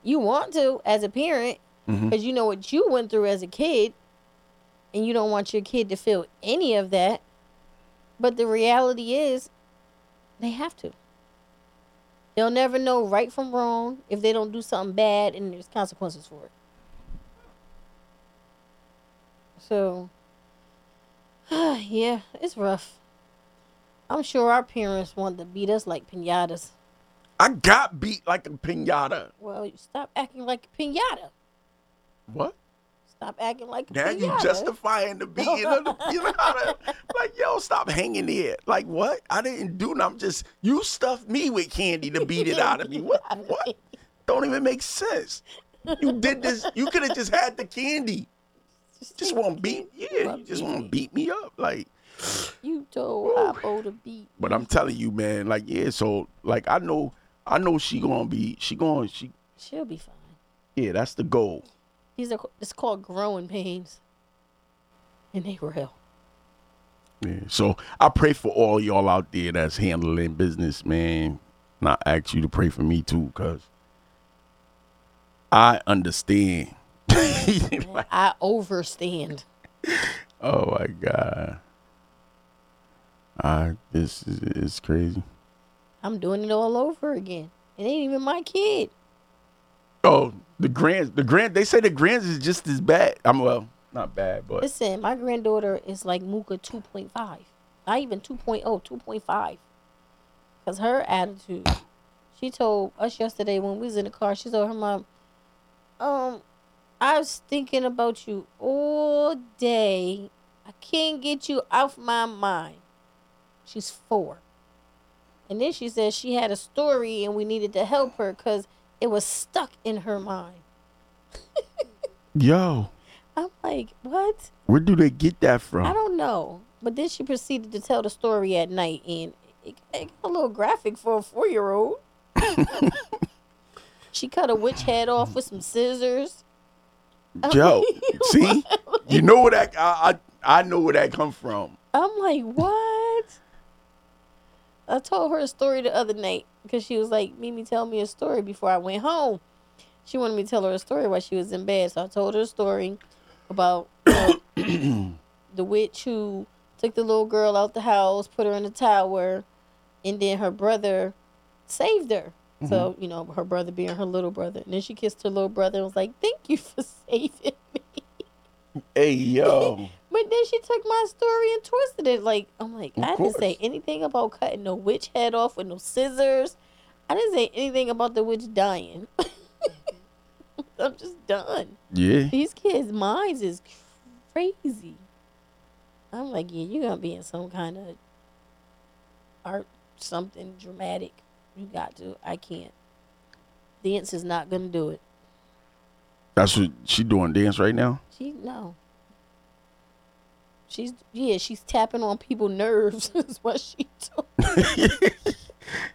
You want to as a parent, Mm-hmm. Because you know what you went through as a kid, and you don't want your kid to feel any of that. But the reality is, they have to. They'll never know right from wrong if they don't do something bad, and there's consequences for it. So, yeah, it's rough. I'm sure our parents wanted to beat us like piñatas. I got beat like a piñata. Well, you stop acting like a piñata. What? Stop acting like a piñata. Now you justifying the beating of the piñata. Like, yo, stop hanging there. Like, what? I didn't do nothing. I'm just, you stuffed me with candy to beat it out of me. What? Don't even make sense. You did this. You could have just had the candy. Just want to beat. Yeah, you just want to beat me up. Like. You told Oppo to beat. But I'm telling you, man, like, yeah, so, like, I know she'll be fine. Yeah, that's the goal. It's called growing pains. And they real. Yeah, so I pray for all y'all out there that's handling business, man. And I ask you to pray for me, too, because I understand. Like, I overstand. Oh, my God. It's crazy. I'm doing it all over again. It ain't even my kid. Oh, the grand. They say the grands is just as bad. Not bad, but listen, my granddaughter is like Mooka 2.5, not even 2.0, 2.5, because her attitude. She told us yesterday when we was in the car. She told her mom, I was thinking about you all day. I can't get you off my mind." She's 4. And then she said she had a story and we needed to help her because it was stuck in her mind. Yo. I'm like, what? Where do they get that from? I don't know. But then she proceeded to tell the story at night, and it got a little graphic for a 4-year-old. She cut a witch head off with some scissors. Yo, see? You know where that, I know where that come from. I'm like, what? I told her a story the other night because she was like, Mimi, tell me a story before I went home. She wanted me to tell her a story while she was in bed. So I told her a story about the witch who took the little girl out the house, put her in the tower, and then her brother saved her. Mm-hmm. So, you know, her brother being her little brother. And then she kissed her little brother and was like, thank you for saving me. Hey, yo. But then she took my story and twisted it. Like, I'm like, I didn't say anything about cutting no witch head off with no scissors. I didn't say anything about the witch dying. I'm just done. Yeah. These kids' minds is crazy. I'm like, yeah, you're going to be in some kind of art, something dramatic. You got to. I can't. Dance is not going to do it. That's what she doing, dance right now? No. She's tapping on people's nerves is what she doing.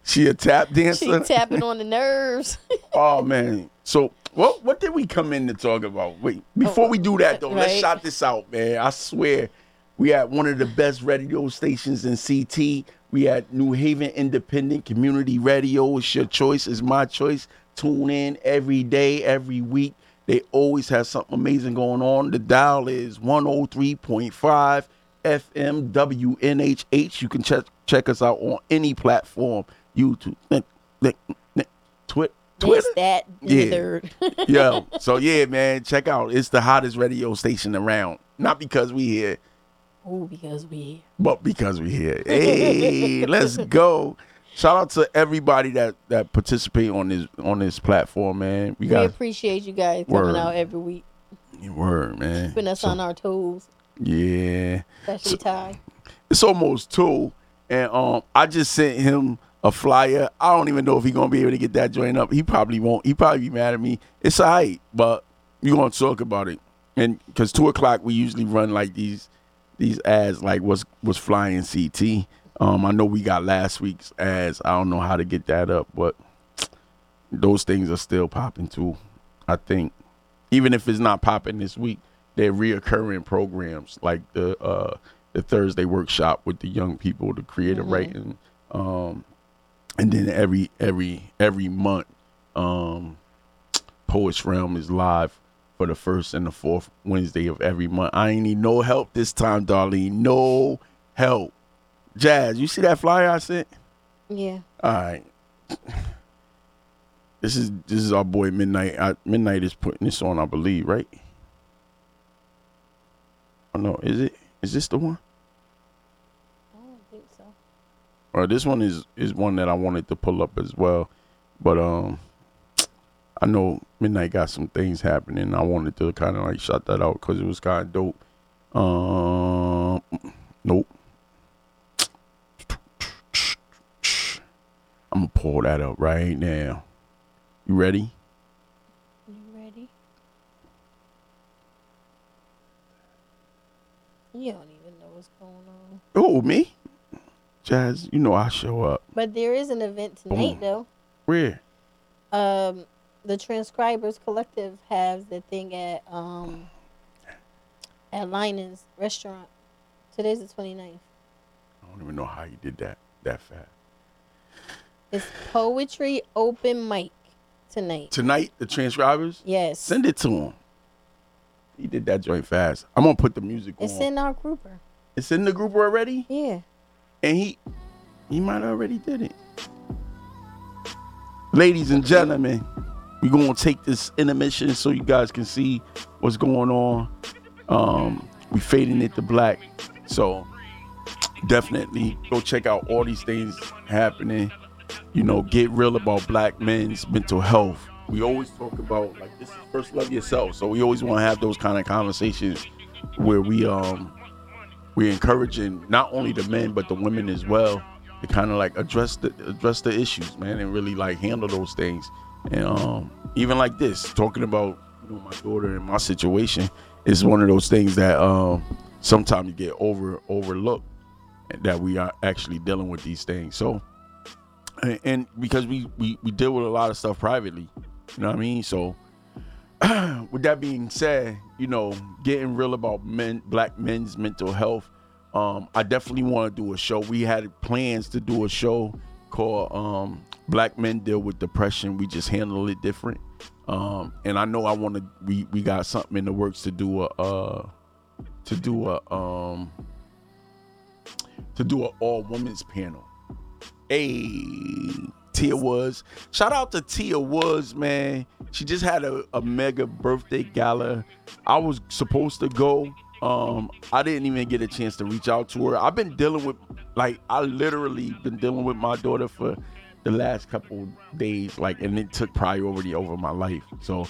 She a tap dancer? She's tapping on the nerves. Oh, man. So, what did we come in to talk about? Wait, before we do that, though, let's shout this out, man. I swear, we had one of the best radio stations in CT. We had New Haven Independent Community Radio. It's your choice. It's my choice. Tune in every day, every week. They always have something amazing going on. The dial is 103.5 FM WNHH. You can check us out on any platform. YouTube, Twitter. It's that third. Yeah. Yo. So, yeah, man, check out. It's the hottest radio station around. Not because we here. Oh, because we here. But because we here. Hey, let's go. Shout out to everybody that participate on this platform, man. We appreciate you guys coming out every week. Word, man. Keeping us on our toes. Yeah. Especially Ty. It's almost 2:00, and I just sent him a flyer. I don't even know if he's gonna be able to get that joint up. He probably won't. He probably be mad at me. It's alright, but you gonna talk about it, and because 2:00 we usually run like these ads, like what's flying CT. I know we got last week's ads. I don't know how to get that up, but those things are still popping too, I think. Even if it's not popping this week, they're reoccurring programs like the Thursday workshop with the young people, the creative writing, and then every month, Poets Realm is live for the first and the fourth Wednesday of every month. I ain't need no help this time, Darlene. No help. Jazz, you see that flyer I sent? Yeah. All right. This is our boy Midnight. Midnight is putting this on, I believe, right? Oh no, is it? Is this the one? I don't think so. All right, this one is one that I wanted to pull up as well, but I know Midnight got some things happening. I wanted to kind of like shout that out because it was kind of dope. Nope. I'm gonna pull that up right now. You ready? You don't even know what's going on. Oh, me? Jazz, you know I show up. But there is an event tonight, though. Where? The Transcribers Collective has the thing at Linen's Restaurant. Today's the 29th. I don't even know how you did that fast. It's poetry open mic tonight. Tonight, the Transcribers? Yes. Send it to them. He did that joint fast. I'm going to put the music on. It's in our grouper. It's in the grouper already? Yeah. And he might already did it. Ladies and gentlemen, we're going to take this intermission so you guys can see what's going on. We fading it to black. So definitely go check out all these things happening. You know, get real about black men's mental health. We always talk about, like, this is first love yourself. So we always want to have those kind of conversations where we're encouraging not only the men, but the women as well to kind of like address the issues, man, and really like handle those things. And even like this, talking about, you know, my daughter and my situation is one of those things that sometimes you get overlooked, that we are actually dealing with these things. So, and because we deal with a lot of stuff privately. You know what I mean? So with that being said, you know, getting real about black men's mental health. I definitely want to do a show. We had plans to do a show called Black Men Deal with Depression. We just handle it different. And I know I want to, we got something in the works to do an all women's panel. Hey, Tia Woods. Shout out to Tia Woods, man. She just had a mega birthday gala. I was supposed to go. I didn't even get a chance to reach out to her. I've been dealing with, like, I literally been dealing with my daughter for the last couple days, like, and it took priority over my life. So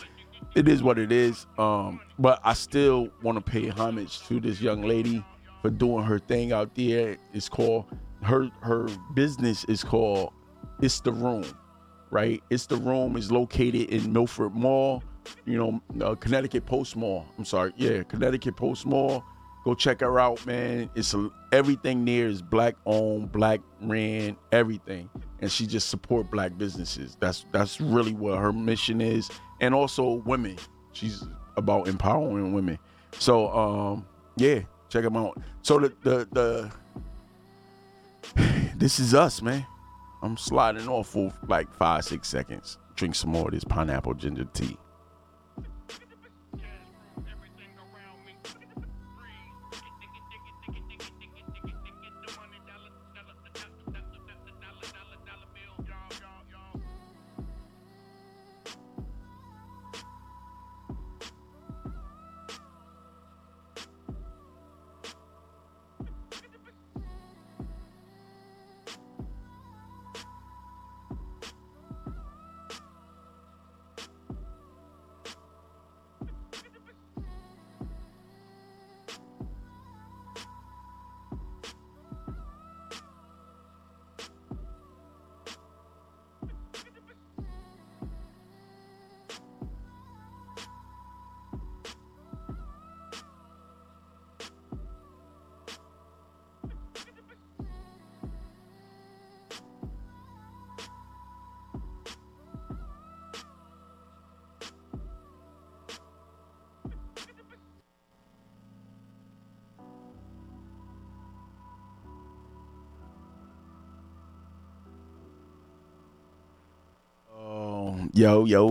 it is what it is. But I still want to pay homage to this young lady for doing her thing out there. It's called, her business is called It's the Room, right? It's the Room is located in Milford Mall, you know, Connecticut Post Mall. I'm sorry. Yeah, Connecticut Post Mall. Go check her out, man. It's everything there is black owned, black ran, everything. And she just support black businesses. That's really what her mission is. And also women. She's about empowering women. So, yeah, check them out. So this is us, man. I'm sliding off for like 5-6 seconds. Drink some more of this pineapple ginger tea.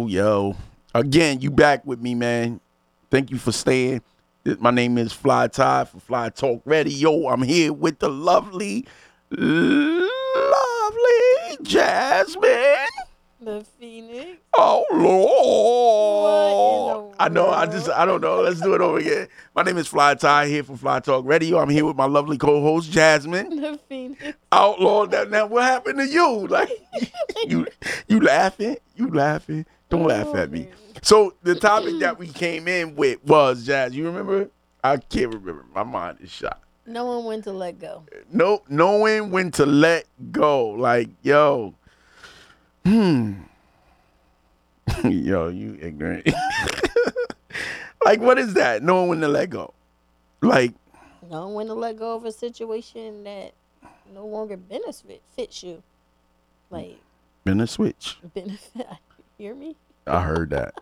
Yo, again, you back with me, man. Thank you for staying. My name is Fly Ty from Fly Talk Radio. I'm here with the lovely Jasmine. The Phoenix. Oh, Lord. I know. I don't know. Let's do it over again. My name is Fly Ty here from Fly Talk Radio. I'm here with my lovely co-host, Jasmine. The Phoenix. Outlaw. Now, what happened to you? Like, you laughing? You laughing? Don't laugh at me. So the topic that we came in with was, Jazz, you remember? I can't remember. My mind is shot. Knowing when to let go. No, knowing when to let go. Like, yo. Yo, you ignorant. Like, what is that? Knowing when to let go. Like. Knowing when to let go of a situation that no longer fits you. Like. Been a switch. Benefit. Hear me? I heard that.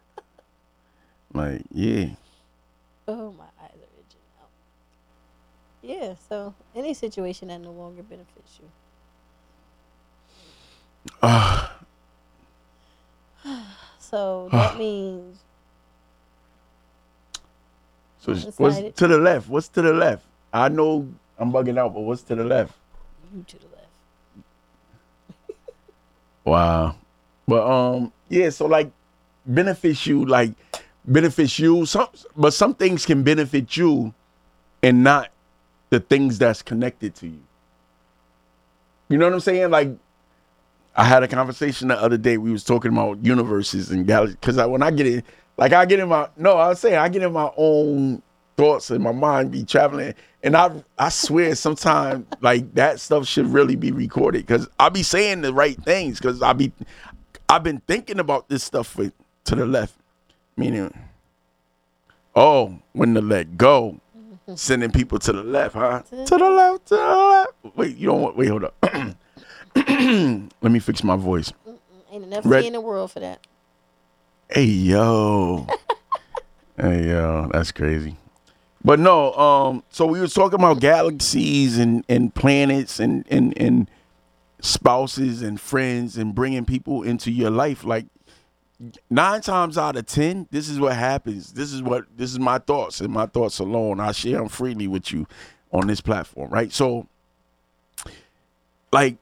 Like, yeah. Oh, my eyes are itching out. Yeah, so any situation that no longer benefits you. So that means. So what's to the left? What's to the left? I know I'm bugging out, but what's to the left? You to the left. Wow. But yeah, so like benefits you. Some things can benefit you and not the things that's connected to you. You know what I'm saying? Like, I had a conversation the other day. We was talking about universes and galaxies. Because I get in my own thoughts and my mind be traveling. And I swear sometimes like that stuff should really be recorded. Because I be saying the right things. Because I've been thinking about this stuff to the left. Meaning, when to let go. Sending people to the left, huh? To the left, to the left. Wait, hold up. Let me fix my voice. Ain't enough in the world for that. Hey, yo. That's crazy. But no, so we were talking about galaxies and planets and spouses and friends and bringing people into your life. Like 9 times out of 10, this is what happens. This is my thoughts and my thoughts alone. I share them freely with you on this platform, right? So, like,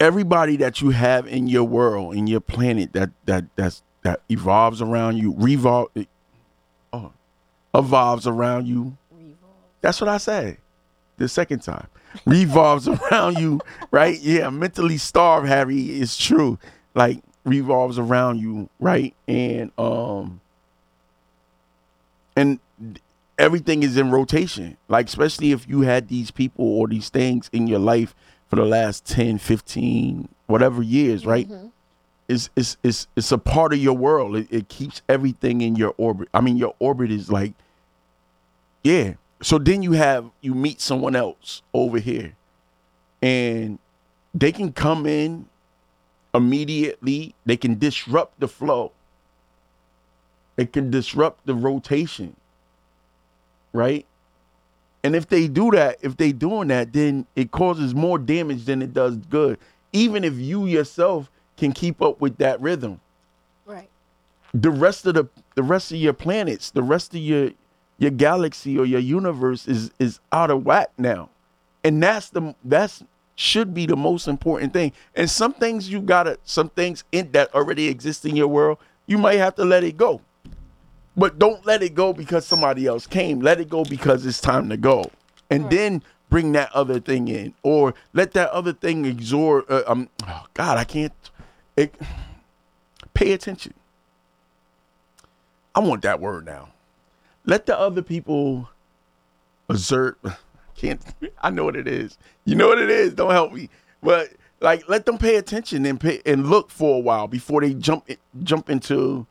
everybody that you have in your world, in your planet, that evolves around you, evolves around you. Revolve. That's what I said the second time. Revolves around you, right? Yeah, mentally starved, Harry. It's true. Like, revolves around you, right? And everything is in rotation. Like, especially if you had these people or these things in your life for the last 10, 15, whatever years, right? Mm-hmm. It's a part of your world. It keeps everything in your orbit. I mean, your orbit is like, yeah. So then you meet someone else over here, and they can come in immediately. They can disrupt the flow. They can disrupt the rotation, right? And if they're doing that, then it causes more damage than it does good. Even if you yourself can keep up with that rhythm, right? The rest of your planets, the rest of your galaxy or your universe is out of whack now, and that's should be the most important thing. And some things in that already exist in your world, you might have to let it go. But don't let it go because somebody else came. Let it go because it's time to go. And then bring that other thing in. Or let that other thing pay attention. I want that word now. Let the other people exert. I know what it is. You know what it is. Don't help me. But like, let them pay attention and look for a while before they jump into.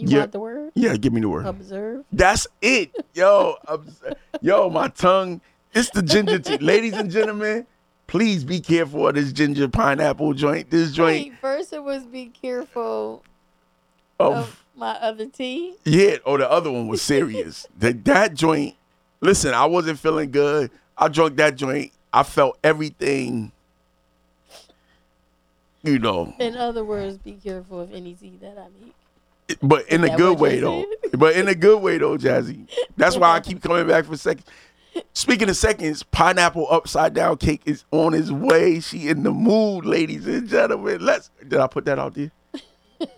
You want the word? Yeah, give me the word. Observe. That's it. Yo, my tongue. It's the ginger tea. Ladies and gentlemen, please be careful of this ginger pineapple joint. This joint. Wait, first it was be careful of my other tea. Yeah, the other one was serious. that joint, listen, I wasn't feeling good. I drank that joint. I felt everything. You know. In other words, be careful of any tea that I make. But in a good way, though. But in a good way, though, Jazzy. That's why I keep coming back for seconds. Speaking of seconds, pineapple upside down cake is on his way. She in the mood, ladies and gentlemen. Let's. Did I put that out there?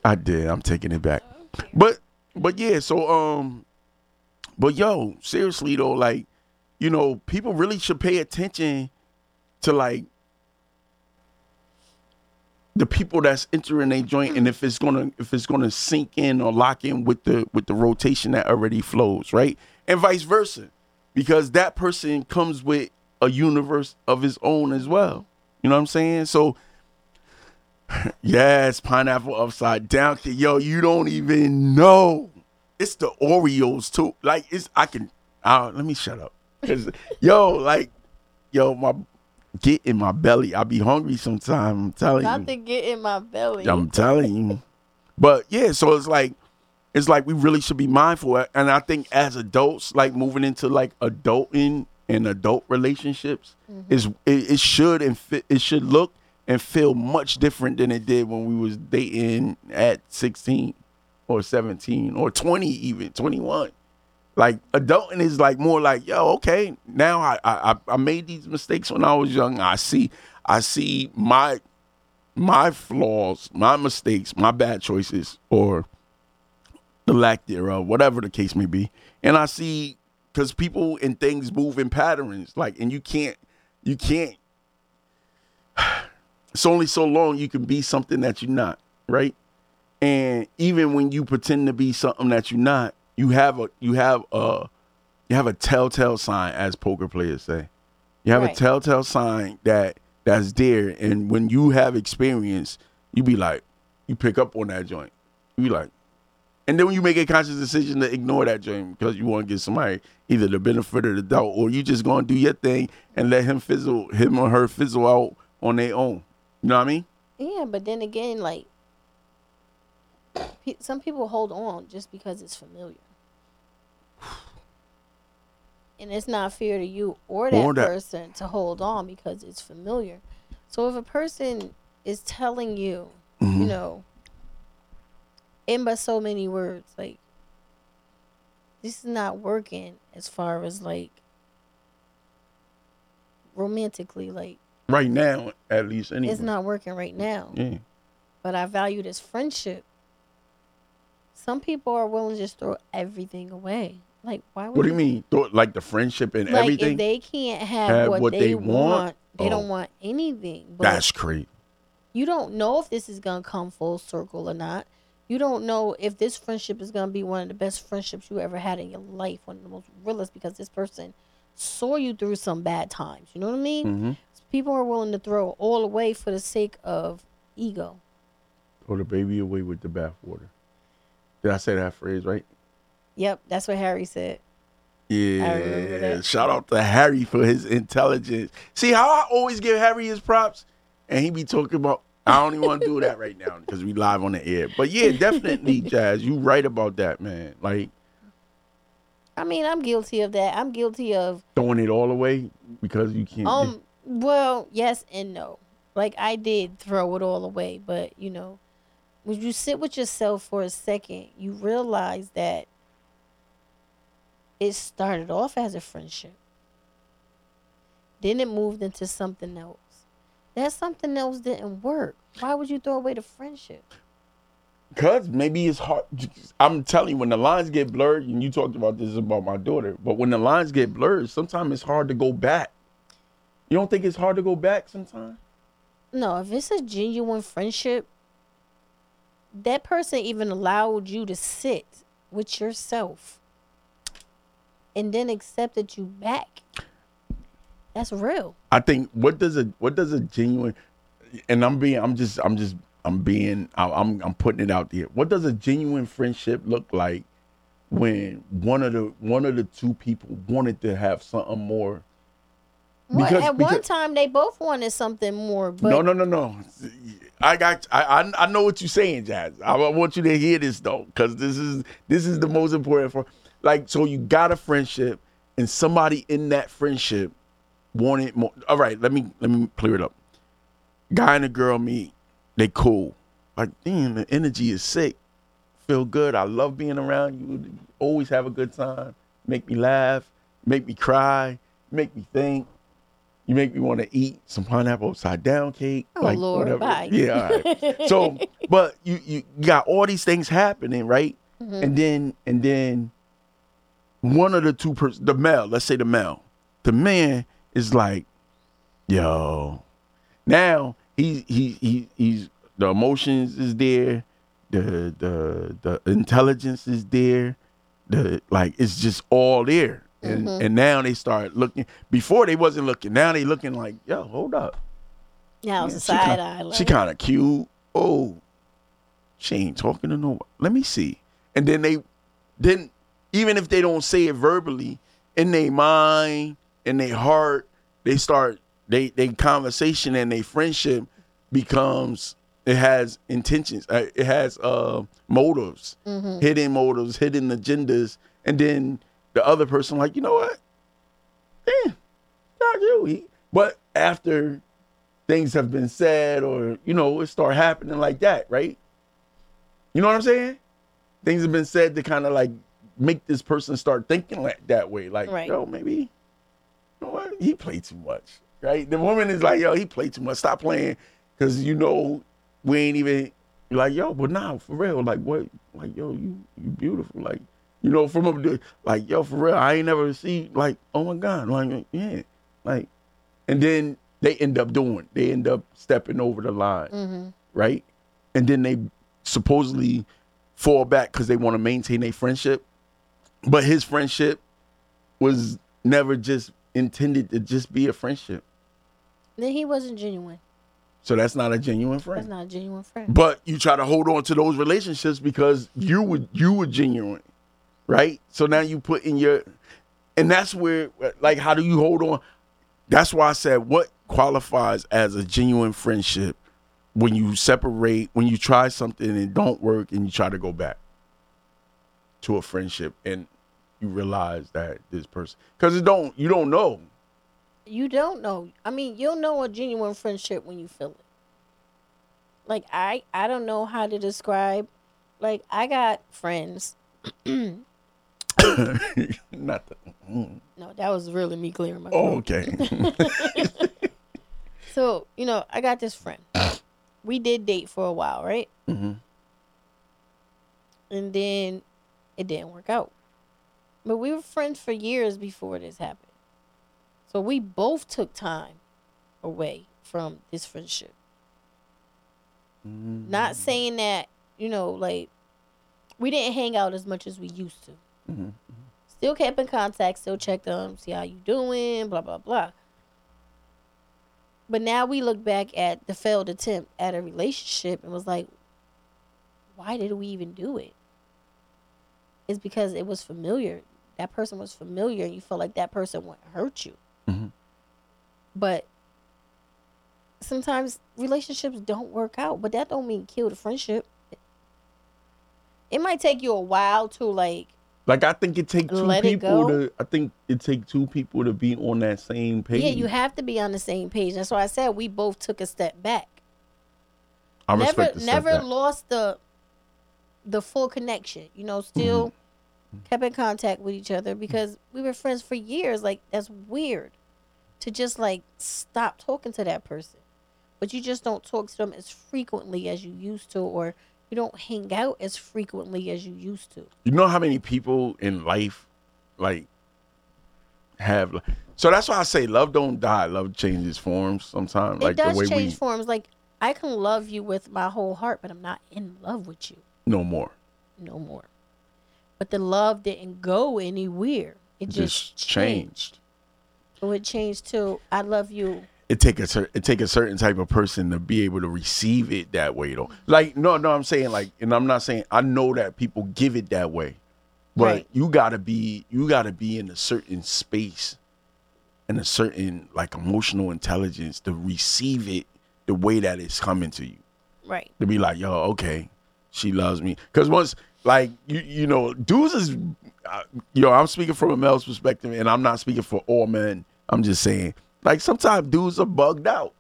I did. I'm taking it back. Okay. But yeah. So but yo, seriously though, like, you know, people really should pay attention to like the people that's entering their joint, and if it's gonna sink in or lock in with the rotation that already flows, right? And vice versa. Because that person comes with a universe of his own as well. You know what I'm saying? So, yes, pineapple upside down. Yo, you don't even know. It's the Oreos too. Like, let me shut up. Get in my belly. I be hungry sometime. I'm telling you. Not to get in my belly. I'm telling you. But yeah, so it's like we really should be mindful. And I think as adults, like moving into like adulting and adult relationships, mm-hmm. it should look and feel much different than it did when we was dating at 16 or 17 or 20, even 21. Like adulting is like more like, yo, okay, now I made these mistakes when I was young. I see my flaws, my mistakes, my bad choices, or the lack thereof, whatever the case may be. And I see, because people and things move in patterns, like, and you can't, it's only so long you can be something that you're not, right? And even when you pretend to be something that you're not, you have a telltale sign, as poker players say. You have right. a telltale sign that's there, and when you have experience, you be like, you pick up on that joint. You be like, and then when you make a conscious decision to ignore that dream because you want to give somebody either the benefit of the doubt, or you just going to do your thing and let him or her fizzle out on their own. You know what I mean? Yeah, but then again, like, some people hold on just because it's familiar. And it's not fair to you or that person to hold on because it's familiar. So if a person is telling you, mm-hmm. you know, in but so many words, like, this is not working as far as like romantically, like right now, at least anyway. It's not working right now. Yeah. But I value this friendship. Some people are willing to just throw everything away. Like, why would? What do you mean? Like the friendship and like everything? If they can't have what they want, they don't want anything. But that's crazy. You don't know if this is gonna come full circle or not. You don't know if this friendship is going to be one of the best friendships you ever had in your life, one of the most realest, because this person saw you through some bad times. You know what I mean? Mm-hmm. People are willing to throw all away for the sake of ego. Throw the baby away with the bathwater. Did I say that phrase right? Yep, that's what Harry said. Yeah, shout out to Harry for his intelligence. See how I always give Harry his props, and he be talking about, I don't even want to do that right now because we live on the air. But yeah, definitely, Jazz. You right about that, man. Like, I mean, I'm guilty of that. I'm guilty of throwing it all away because you can't. Well, yes and no. Like, I did throw it all away, but you know, when you sit with yourself for a second, you realize that it started off as a friendship. Then it moved into something else. That something else didn't work. Why would you throw away the friendship? Because maybe it's hard. I'm telling you, when the lines get blurred, and you talked about this about my daughter, but when the lines get blurred, sometimes it's hard to go back. You don't think it's hard to go back sometimes? No, if it's a genuine friendship, that person even allowed you to sit with yourself and then accepted you back. That's real. I think what does a genuine, and I'm putting it out there. What does a genuine friendship look like when one of the two people wanted to have something more? Because, well, at one time they both wanted something more. But no. I know what you're saying, Jazz. I want you to hear this though, because this is the most important for. Like, so you got a friendship, and somebody in that friendship wanted more. All right, let me clear it up. Guy and a girl meet, they cool. Like, damn, the energy is sick. feel good. I love being around you. You always have a good time. Make me laugh, make me cry, make me think. You make me want to eat some pineapple upside down cake. Oh, like, Lord, whatever. Bye. Yeah, all right. So, but you got all these things happening, right? Mm-hmm. And then one of the two person, the male, let's say the male, the man is like, yo, now he's the emotions is there, the intelligence is there, it's just all there. And, mm-hmm. and now they start looking. Before they wasn't looking. Now they looking like, yo, hold up. Yeah, it was a side eye. She kind of cute. Oh, she ain't talking to no one. Let me see. And then even if they don't say it verbally, in their mind, in their heart, they start, they conversation and their friendship becomes, it has intentions. It has motives, mm-hmm. hidden motives, hidden agendas. And then the other person like, you know what? Eh, not you. But after things have been said or, you know, it start happening like that, right? You know what I'm saying? Things have been said to kind of like make this person start thinking like that way. Like, right. Yo, maybe, you know what? He played too much, right? The woman is like, yo, he played too much. Stop playing because, you know, we ain't even like, yo, but nah, for real. Like, what? Like, yo, you beautiful. Like, you know, from up there, like, yo, for real, I ain't never seen, like, oh my God, like, yeah, like, and then they end up stepping over the line, mm-hmm. right? And then they supposedly fall back because they want to maintain their friendship, but his friendship was never just intended to just be a friendship. Then he wasn't genuine. So that's not a genuine friend. That's not a genuine friend. But you try to hold on to those relationships because you were genuine. Right? So now you put in your, and that's where, like, how do you hold on? That's why I said what qualifies as a genuine friendship when you separate, when you try something and it don't work and you try to go back to a friendship and you realize that this person, because you don't know. You don't know. I mean, you'll know a genuine friendship when you feel it. Like, I don't know how to describe, like, I got friends. Not the, no, that was really me clearing my throat. Okay. So, you know, I got this friend. We did date for a while, right? Mm-hmm. And then it didn't work out. But we were friends for years before this happened. So we both took time away from this friendship. Mm-hmm. Not saying that, you know, like, we didn't hang out as much as we used to. Mm-hmm. Still kept in contact, still checked on, see how you doing, blah, blah, blah. But now we look back at the failed attempt at a relationship and was like, why did we even do it? It's because it was familiar. That person was familiar and you felt like that person would hurt you. Mm-hmm. But sometimes relationships don't work out, but that don't mean kill the friendship. It might take you a while to like I think it takes two people to be on that same page. Yeah, you have to be on the same page. That's why I said we both took a step back. I respect the step back. Never lost the full connection. You know, still mm-hmm. kept in contact with each other because we were friends for years. Like, that's weird to just like stop talking to that person. But you just don't talk to them as frequently as you used to, or you don't hang out as frequently as you used to. You know how many people in life, like, have. So that's why I say love don't die. Love changes forms sometimes. It like does the way change forms. Like, I can love you with my whole heart, but I'm not in love with you. No more. But the love didn't go anywhere. It just changed. So it changed to I love you. It take a certain type of person to be able to receive it that way, though. Like, no, I'm saying, like, and I'm not saying I know that people give it that way, but right. you gotta be in a certain space and a certain like emotional intelligence to receive it the way that it's coming to you. Right. To be like, yo, okay, she loves me, because once like you know, dudes is, yo, I'm speaking from a male's perspective, and I'm not speaking for all men. I'm just saying. Like, sometimes dudes are bugged out,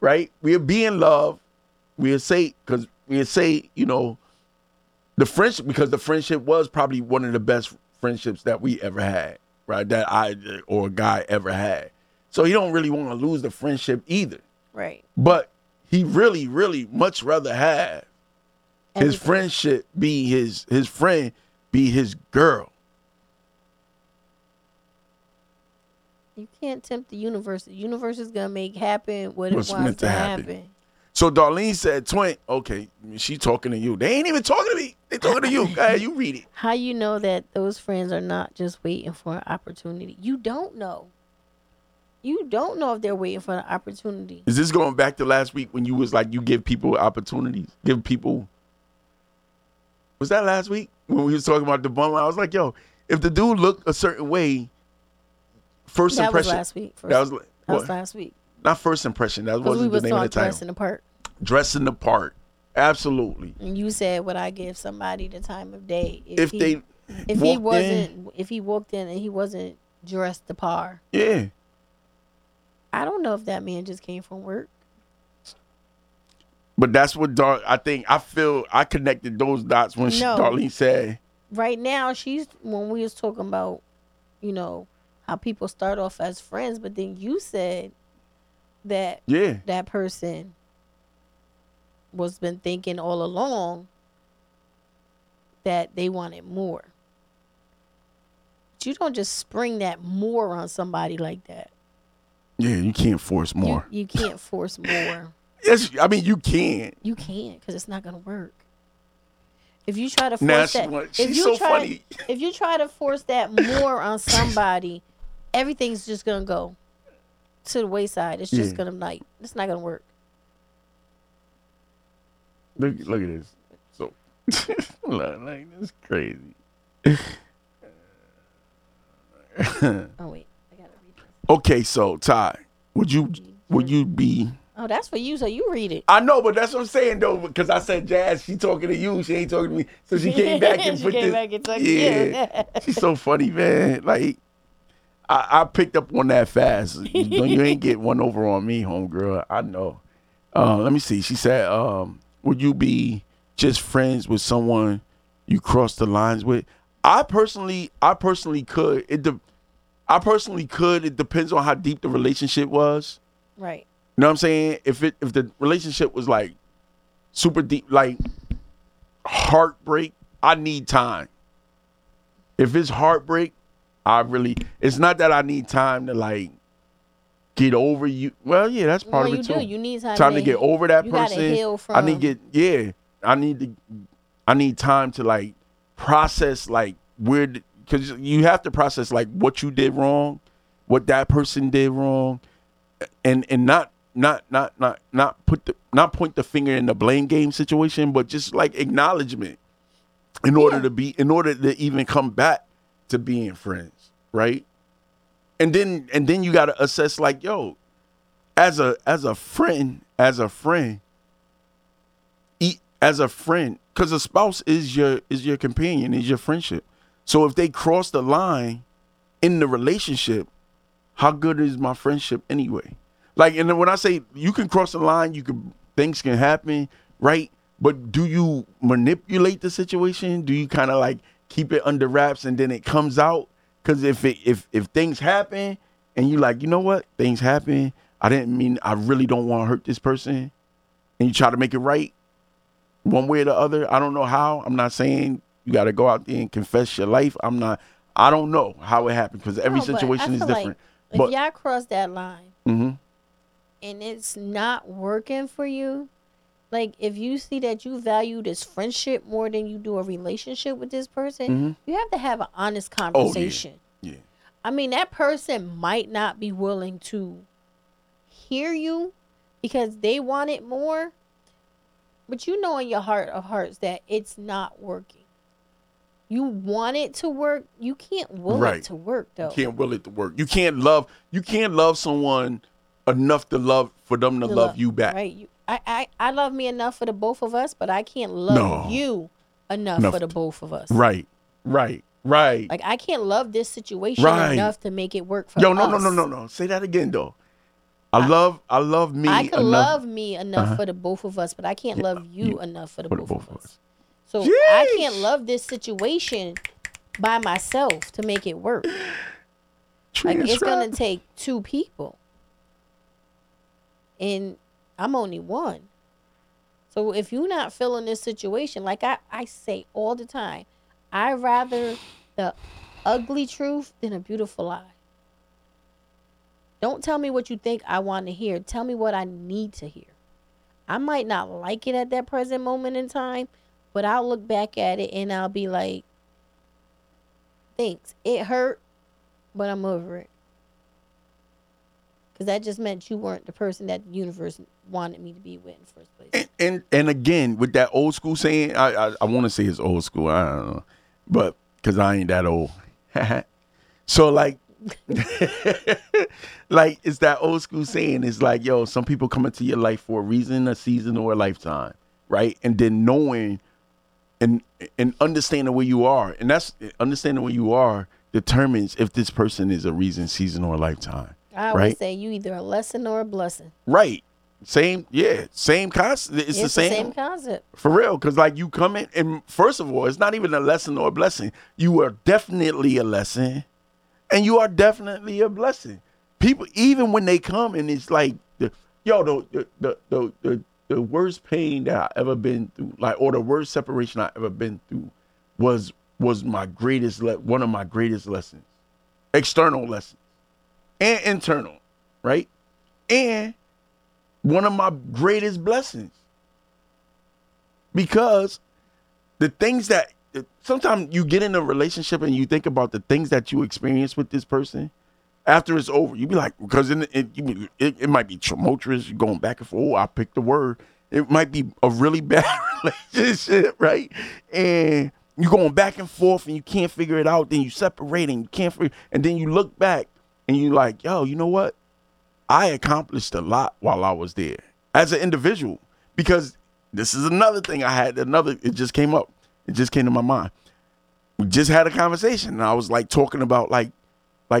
right? We'll be in love. We'll say, you know, the friendship, because the friendship was probably one of the best friendships that we ever had, right? That I or a guy ever had. So he don't really want to lose the friendship either. Right. But he really, really much rather have his friendship be his friend be his girl. You can't tempt the universe. The universe is going to make happen what it wants to happen. So Darlene said, Twin, okay, she talking to you. They ain't even talking to me. They talking to you. Go ahead, you read it. How you know that those friends are not just waiting for an opportunity? You don't know. You don't know if they're waiting for an opportunity. Is this going back to last week when you was like, you give people opportunities? Give people. Was that last week when we was talking about the bum? I was like, yo, if the dude looked a certain way, first that impression. That was last week. That was last week. Not first impression. That wasn't the name of the title. Dressing the part. Dressing the part. Absolutely. And you said, would I give somebody the time of day? If he walked in and he wasn't dressed the par. Yeah. I don't know if that man just came from work. But that's what I connected those dots when Darlene said. Right now, when we was talking about, you know, how people start off as friends, but then you said that that person was been thinking all along that they wanted more. But you don't just spring that more on somebody like that. Yeah, you can't force more. You can't force more. Yes, I mean you can. You can't, because it's not gonna work. If you try to force if you try to force that more on somebody, everything's just gonna go to the wayside. It's just gonna it's not gonna work. Look at this. So like that's crazy. Oh wait, I gotta read this. Okay, so Ty, would you be? Oh, that's for you, so you read it. I know, but that's what I'm saying, though, because I said, Jazz, she talking to you. She ain't talking to me. So she came back and yeah. She's so funny, man. Like, I picked up on that fast. You ain't get one over on me, homegirl. I know. Let me see. She said, would you be just friends with someone you cross the lines with? I personally could. It depends on how deep the relationship was. Right. You know what I'm saying? If the relationship was like super deep, like heartbreak, I need time. If it's heartbreak, it's not that I need time to like get over you. Well, yeah, that's part of it too. You need time to get over that person. You gotta heal from. I need time to like process like because you have to process like what you did wrong, what that person did wrong, and not point the finger in the blame game situation, but just like acknowledgement in order to even come back to being friends, right? And then you gotta assess like, yo, as a friend, because a spouse is your companion, is your friendship. So if they cross the line in the relationship, how good is my friendship anyway? Like, and then when I say you can cross the line, things can happen, right? But do you manipulate the situation? Do you kind of like keep it under wraps and then it comes out? Because if things happen and you like, you know what? Things happen. I really don't want to hurt this person. And you try to make it right one way or the other. I don't know how. I'm not saying you got to go out there and confess your life. I don't know how it happened because every situation is different. But if y'all cross that line, mm-hmm. and it's not working for you, like if you see that you value this friendship more than you do a relationship with this person, mm-hmm. you have to have an honest conversation. Oh, yeah. I mean, that person might not be willing to hear you because they want it more, but you know in your heart of hearts that it's not working. You want it to work. You can't will it to work, though. You can't will it to work. You can't love someone enough for them to love you back. Right. I love me enough for the both of us, but I can't love you enough for the both of us. Right. Like, I can't love this situation enough to make it work for us. No. Say that again, though. I love me enough. I can love me enough for the both of us, but I can't love you enough for the both of us. So Jeez. I can't love this situation by myself to make it work. Like, it's going to take two people. And I'm only one. So if you're not feeling this situation, like I say all the time, I'd rather the ugly truth than a beautiful lie. Don't tell me what you think I want to hear. Tell me what I need to hear. I might not like it at that present moment in time, but I'll look back at it and I'll be like, thanks. It hurt, but I'm over it. Because that just meant you weren't the person that the universe wanted me to be with in the first place. And again, with that old school saying, I want to say it's old school. I don't know. But because I ain't that old. So like, like it's that old school saying. It's like, yo, some people come into your life for a reason, a season, or a lifetime. Right. And then knowing and understanding where you are. And that's understanding where you are determines if this person is a reason, season, or a lifetime. I always say you either a lesson or a blessing. Right. Same. Yeah. Same concept. It's the same concept. For real. Because like you come in and first of all, it's not even a lesson or a blessing. You are definitely a lesson and you are definitely a blessing. People, even when they come and it's like, the worst pain that I ever been through, like, or the worst separation I ever been through was my greatest, one of my greatest lessons, external lessons. And internal, right? And one of my greatest blessings. Because the things that sometimes you get in a relationship and you think about the things that you experience with this person after it's over, you be like, because it might be tumultuous, you're going back and forth. Oh, I picked the word. It might be a really bad relationship, right? And you're going back and forth and you can't figure it out. Then you separate and you can't figure, and then you look back. And you're like, yo, you know what? I accomplished a lot while I was there as an individual, because this is another thing I had. It just came up. It just came to my mind. We just had a conversation and I was like talking about like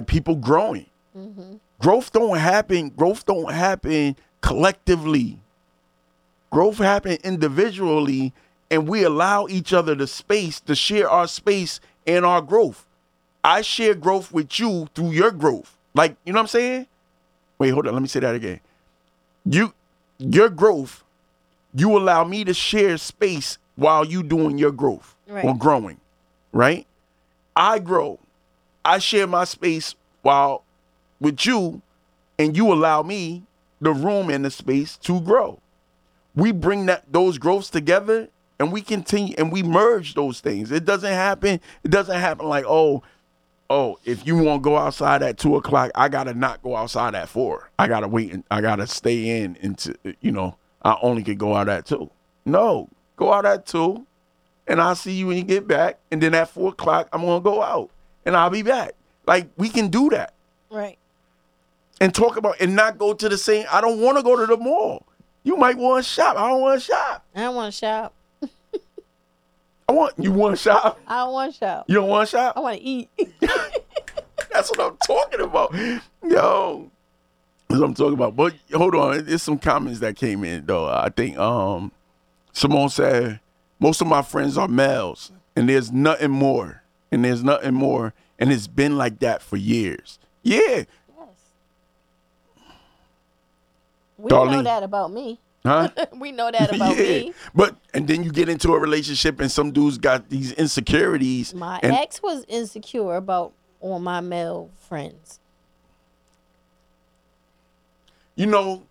people growing. Mm-hmm. Growth don't happen. Growth don't happen collectively. Growth happens individually, and we allow each other the space to share our space and our growth. I share growth with you through your growth. Like, you know what I'm saying? Wait, hold on. Let me say that again. Your growth, you allow me to share space while you doing your growth, right, or growing, right? I grow. I share my space while with you, and you allow me the room and the space to grow. We bring those growths together, and we continue, and we merge those things. It doesn't happen like, oh, if you want to go outside at 2:00, I got to not go outside at 4:00. I got to wait and I got to stay in until, you know, I only could go out at 2:00. No, go out at 2:00 and I'll see you when you get back. And then at 4:00, I'm going to go out and I'll be back. Like, we can do that. Right. And talk about and not go to the same. I don't want to go to the mall. You might want to shop. I don't want to shop. I don't want to shop. You want to shop? I don't want to shop. You don't want to shop? I want to eat. That's what I'm talking about. Yo, that's what I'm talking about. But hold on. There's some comments that came in, though. I think Simone said, most of my friends are males, and there's nothing more. And it's been like that for years. Yeah. Yes. We know that about me. Huh? We know that about me. But and then you get into a relationship and some dudes got these insecurities. My ex was insecure about all my male friends. You know,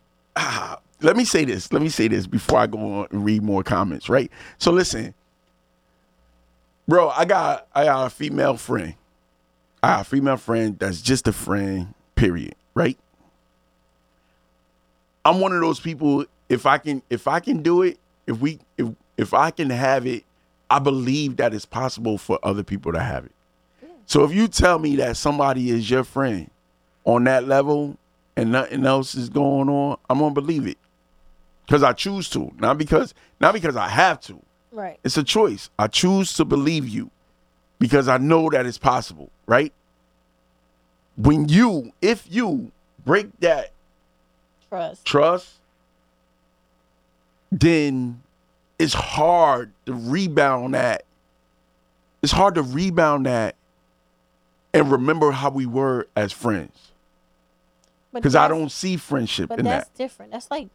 let me say this before I go on and read more comments, right? So listen, bro, I got a female friend. I got a female friend that's just a friend, period, right? I'm one of those people. If I can do it, if I can have it, I believe that it's possible for other people to have it. Yeah. So if you tell me that somebody is your friend on that level and nothing else is going on, I'm gonna believe it. Because I choose to, not because I have to. Right. It's a choice. I choose to believe you because I know that it's possible, right? When if you break that trust, then it's hard to rebound that. It's hard to rebound that and remember how we were as friends. Because I don't see friendship in that. But that's different. That's like,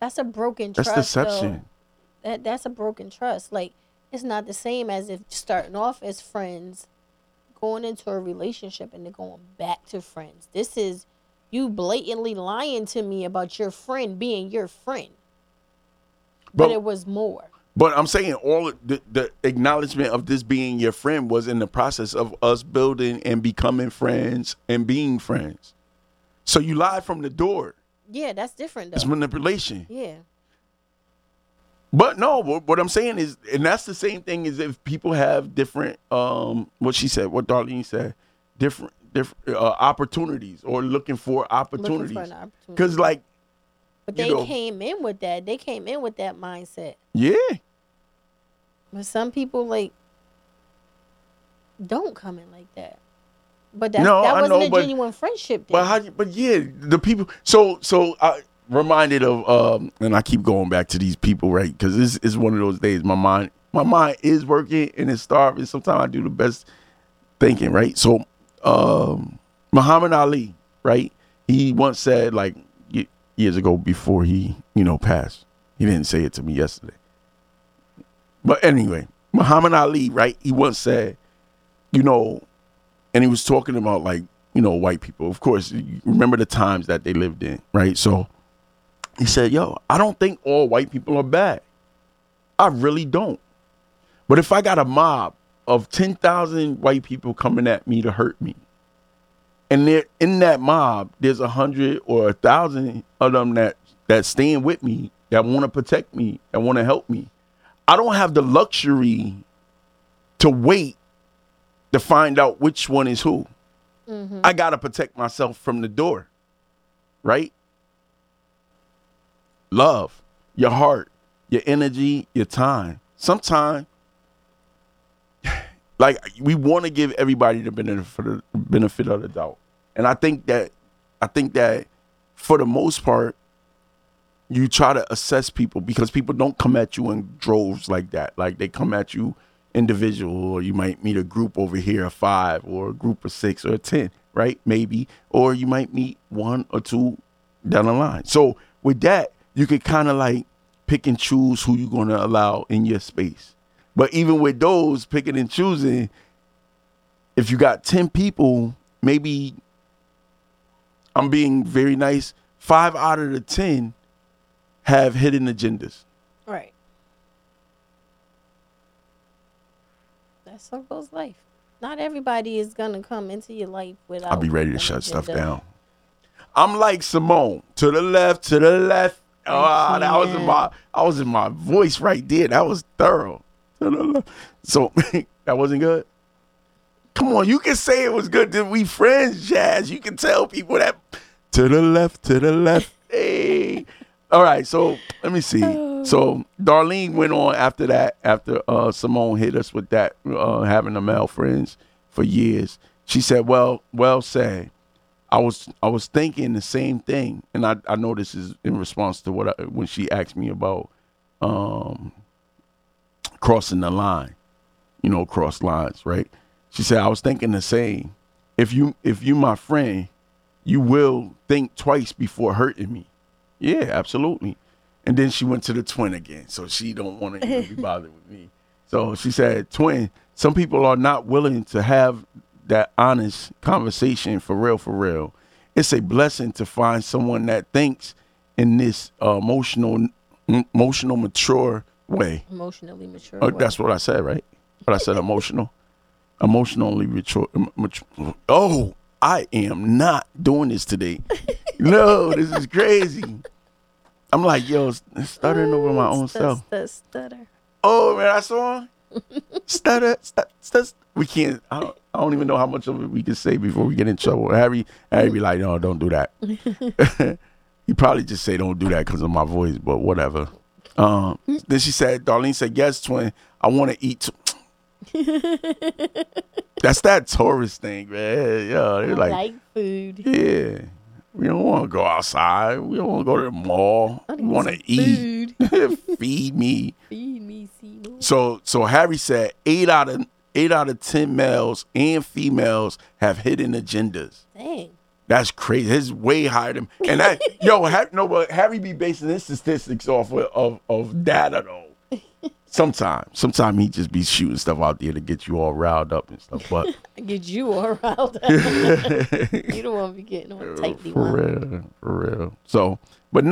that's a broken trust. That's deception. That's a broken trust. Like, it's not the same as if starting off as friends, going into a relationship, and then going back to friends. This is you blatantly lying to me about your friend being your friend. But it was more. But I'm saying all the acknowledgement of this being your friend was in the process of us building and becoming friends and being friends. So you lied from the door. Yeah, that's different, though. It's manipulation. Yeah. But no, what I'm saying is, and that's the same thing as if people have different, what she said, what Darlene said, different opportunities or looking for opportunities. Looking for an opportunity. Because, like, but they came in with that. They came in with that mindset. Yeah. But some people, like, don't come in like that. But that wasn't a genuine friendship. Then. But yeah, the people. So I reminded of, and I keep going back to these people, right? Because this is one of those days. My mind is working and it's starving. Sometimes I do the best thinking, right? So, Muhammad Ali, right? He once said, like, years ago before he, passed. He didn't say it to me yesterday. But anyway, Muhammad Ali, right? He once said, and he was talking about, like, white people. Of course, you remember the times that they lived in, right? So he said, I don't think all white people are bad. I really don't. But if I got a mob of 10,000 white people coming at me to hurt me, and in that mob, there's 100 or 1,000 of them that stand with me, that want to protect me, that want to help me. I don't have the luxury to wait to find out which one is who. Mm-hmm. I got to protect myself from the door, right? Love, your heart, your energy, your time. Sometimes, like, we want to give everybody the benefit of the doubt. And I think that for the most part, you try to assess people because people don't come at you in droves like that. Like, they come at you individual, or you might meet a group over here of 5 or a group of 6 or 10, right? Maybe. Or you might meet 1 or 2 down the line. So with that, you could kind of like pick and choose who you're going to allow in your space. But even with those picking and choosing, if you got 10 people, maybe, I'm being very nice, 5 out of the 10 have hidden agendas. Right. That's someone's life. Not everybody is going to come into your life without. I'll be ready to shut stuff down. I'm like Simone, to the left, to the left. Oh, that was in my voice right there. That was thorough. So that wasn't good. Come on, you can say it was good. That we friends, Jazz. You can tell people that. To the left, to the left. Hey. All right, so let me see. So Darlene went on after that. After Simone hit us with that, having the male friends for years, she said, "Well said. I was thinking the same thing, and I know this is in response to when she asked me about." Crossing the line, cross lines, right? She said, I was thinking the same. If you my friend, you will think twice before hurting me. Yeah, absolutely. And then she went to the twin again, so she don't want to even be bothered with me. So she said, twin, some people are not willing to have that honest conversation for real, for real. It's a blessing to find someone that thinks in this emotional mature way. Emotionally mature. Oh, that's what I said, right? But I said emotionally mature. Oh, I am not doing this today. No, this is crazy. I'm like, stuttering over my own self. Stutter. Oh man, I saw him. Stutter. We can't. I don't even know how much of it we can say before we get in trouble. Harry be like, no, don't do that. He probably just say don't do that because of my voice, but whatever. Then she said, Darlene said, yes, twin, I want to eat. That's that tourist thing, man. Yeah, they're like food. Yeah, we don't want to go outside. We don't want to go to the mall. We want to eat. Feed me. Feed me, Simone. So Harry said 8 out of 10 males and females have hidden agendas. Dang. That's crazy. It's way higher than and that. Yo, but Harry be basing his statistics off of data though. Sometimes he just be shooting stuff out there to get you all riled up and stuff. But get you all riled up. You don't want to be getting all tightly wound. For real. So, but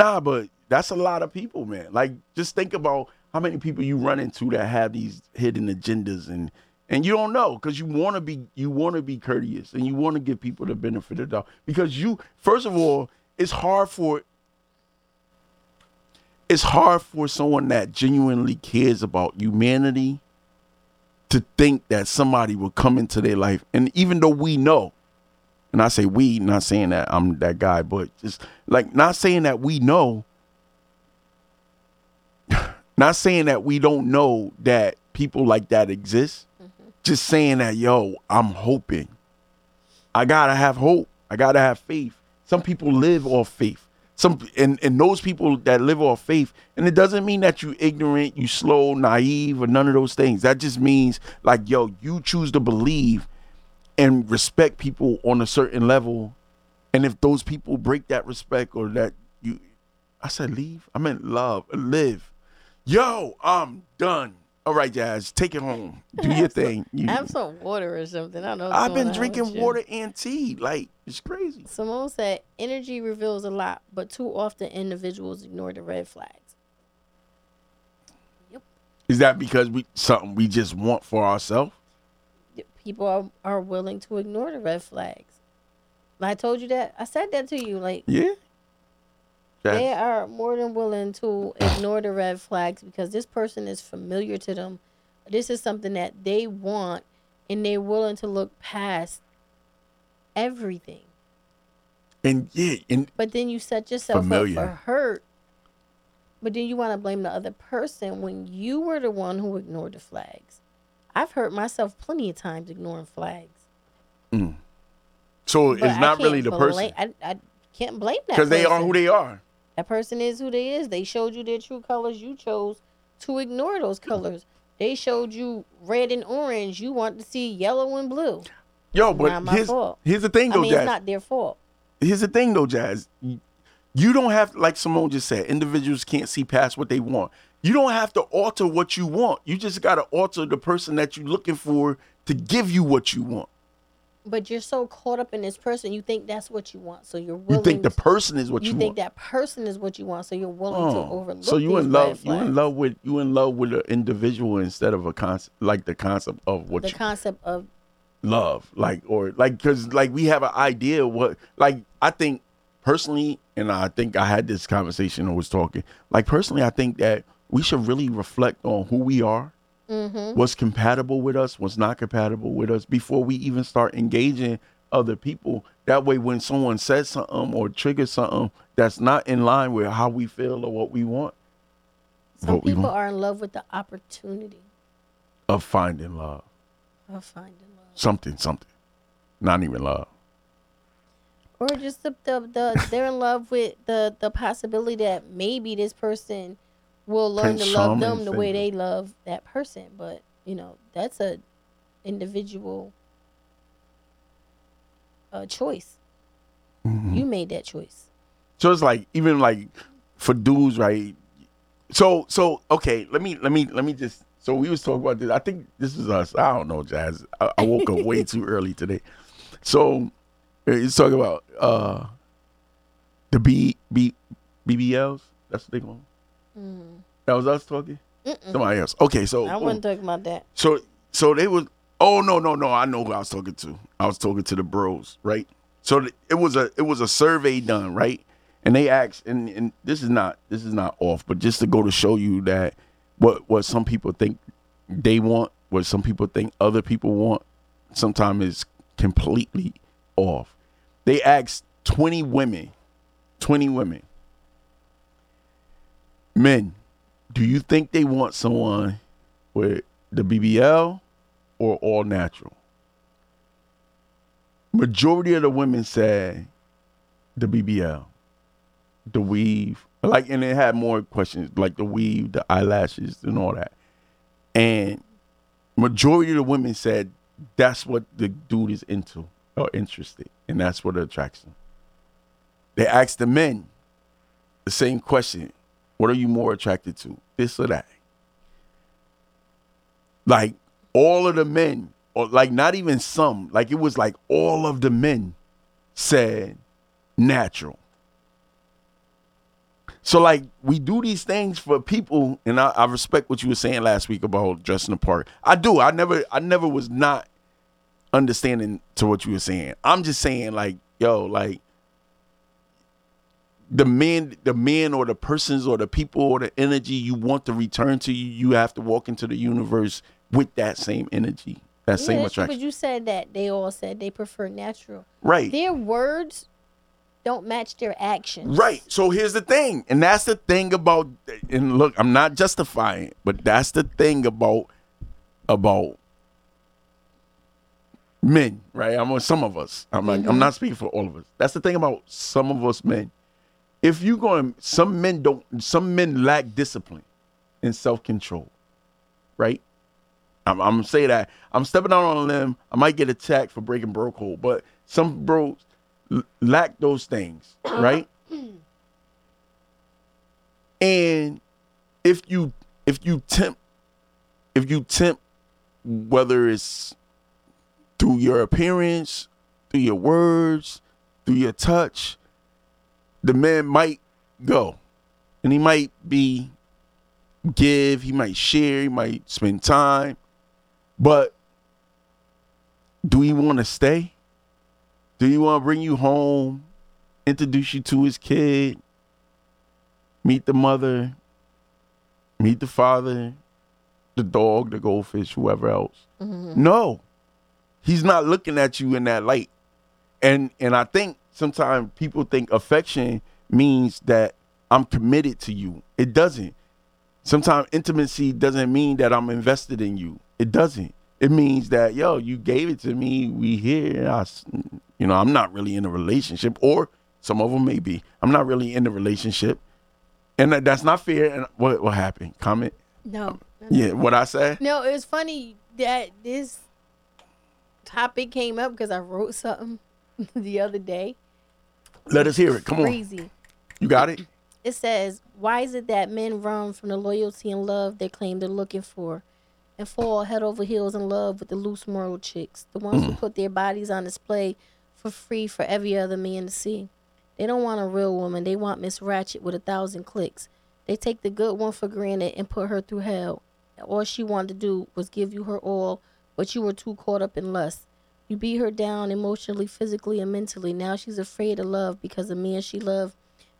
that's a lot of people, man. Like, just think about how many people you run into that have these hidden agendas and you don't know because you want to be courteous and you want to give people the benefit of the doubt because first of all, it's hard for someone that genuinely cares about humanity to think that somebody will come into their life. And even though we know, and I say we, not saying that I'm that guy, but just like not saying that we know, not saying that we don't know that people like that exist. Just saying that, yo, I'm hoping. I gotta have hope. I gotta have faith. Some people live off faith. And those people that live off faith, and it doesn't mean that you ignorant, you slow, naive, or none of those things. That just means like, yo, you choose to believe and respect people on a certain level. And if those people break that respect or that I meant love, live. Yo, I'm done. All right, guys, take it home. Do your thing. Have some water or something. I don't know. I've been drinking water and tea. Like, it's crazy. Simone said, energy reveals a lot, but too often individuals ignore the red flags. Yep. Is that because something we just want for ourselves? People are willing to ignore the red flags. I told you that. I said that to you. Like, yeah. They are more than willing to ignore the red flags because this person is familiar to them. This is something that they want, and they're willing to look past everything. But then you set yourself up for hurt. But then you want to blame the other person when you were the one who ignored the flags. I've hurt myself plenty of times ignoring flags. Mm. So but it's not really the person. I can't blame that because they are who they are. That person is who they is. They showed you their true colors. You chose to ignore those colors. They showed you red and orange. You want to see yellow and blue. Yo, but not my fault. Here's the thing, though, Jazz. It's not their fault. Here's the thing, though, Jazz. You don't have, like Simone just said, individuals can't see past what they want. You don't have to alter what you want. You just got to alter the person that you're looking for to give you what you want. But you're so caught up in this person, you think that's what you want. So you're willing. You think the person is what you want. You think that person is what you want, so you're willing to overlook. So you in love. You in love with an individual instead of a concept, like the concept of what. The concept of love, because we have an idea what. Like I think personally, and I think I had this conversation and was talking. Like personally, I think that we should really reflect on who we are. Mm-hmm. What's compatible with us, what's not compatible with us before we even start engaging other people. That way, when someone says something or triggers something that's not in line with how we feel or what we want. Some people are in love with the opportunity of finding love. Something. Not even love. Or just they're in love with the possibility that maybe this person will learn to love them the way they love that person. But, that's a individual choice. Mm-hmm. You made that choice. So it's like, even like for dudes, right? So okay, let me just, so we was talking about this. I think this is us. I don't know, Jazz. I woke up way too early today. So it's talking about the BBLs. That's what they call them. Mm-hmm. That was us talking? Mm-mm. Somebody else. Okay, so I wasn't talking about that. So they was no, I know who I was talking to. I was talking to the bros, right? So it was a survey done, right? And they asked, and this is not off, but just to go to show you that what some people think they want, what some people think other people want, sometimes is completely off. They asked 20 women. Men, do you think they want someone with the BBL or all natural? Majority of the women said the BBL. the weave, like, and it had more questions, like the weave, the eyelashes, and all that. And majority of the women said that's what the dude is into or interested, and that's what attracts them. They asked the men the same question: what are you more attracted to, this or that? Like, all of the men, or like not even some, like it was like all of the men said natural. So like, we do these things for people, and I respect what you were saying last week about dressing the part. I do. I never was not understanding to what you were saying. I'm just saying, like, yo, like the men or the persons or the people or the energy you want to return to you, you have to walk into the universe with that same energy, that same attraction. But you said that they all said they prefer natural. Right. Their words don't match their actions. Right. So here's the thing. And that's the thing about, and look, I'm not justifying it, but that's the thing about men, right? I'm on some of us. I'm like, I'm not speaking for all of us. That's the thing about some of us men. If you're going, some men lack discipline and self-control, right? I'm going to say that. I'm stepping out on a limb. I might get attacked for breaking bro code, but some bros lack those things, right? And if you tempt, whether it's through your appearance, through your words, through your touch, the man might go, and he might give, he might share, he might spend time, but do he want to stay? Do you want to bring you home, introduce you to his kid, meet the mother, meet the father, the dog, the goldfish, whoever else? Mm-hmm. No, he's not looking at you in that light. And I think sometimes people think affection means that I'm committed to you. It doesn't. Sometimes intimacy doesn't mean that I'm invested in you. It doesn't. It means that, yo, you gave it to me, we here, I'm not really in a relationship, or some of them may be. I'm not really in a relationship, and that's not fair. And what happened? Comment? No. Yeah, what I said? No, it was funny that this topic came up because I wrote something the other day. Let us hear it. Come on. Crazy. You got it? It says, why is it that men run from the loyalty and love they claim they're looking for, and fall head over heels in love with the loose moral chicks, the ones who put their bodies on display for free for every other man to see? They don't want a real woman. They want Miss Ratchet with 1,000 clicks. They take the good one for granted and put her through hell. All she wanted to do was give you her all, but you were too caught up in lust. You beat her down emotionally, physically, and mentally. Now she's afraid of love because the man she loved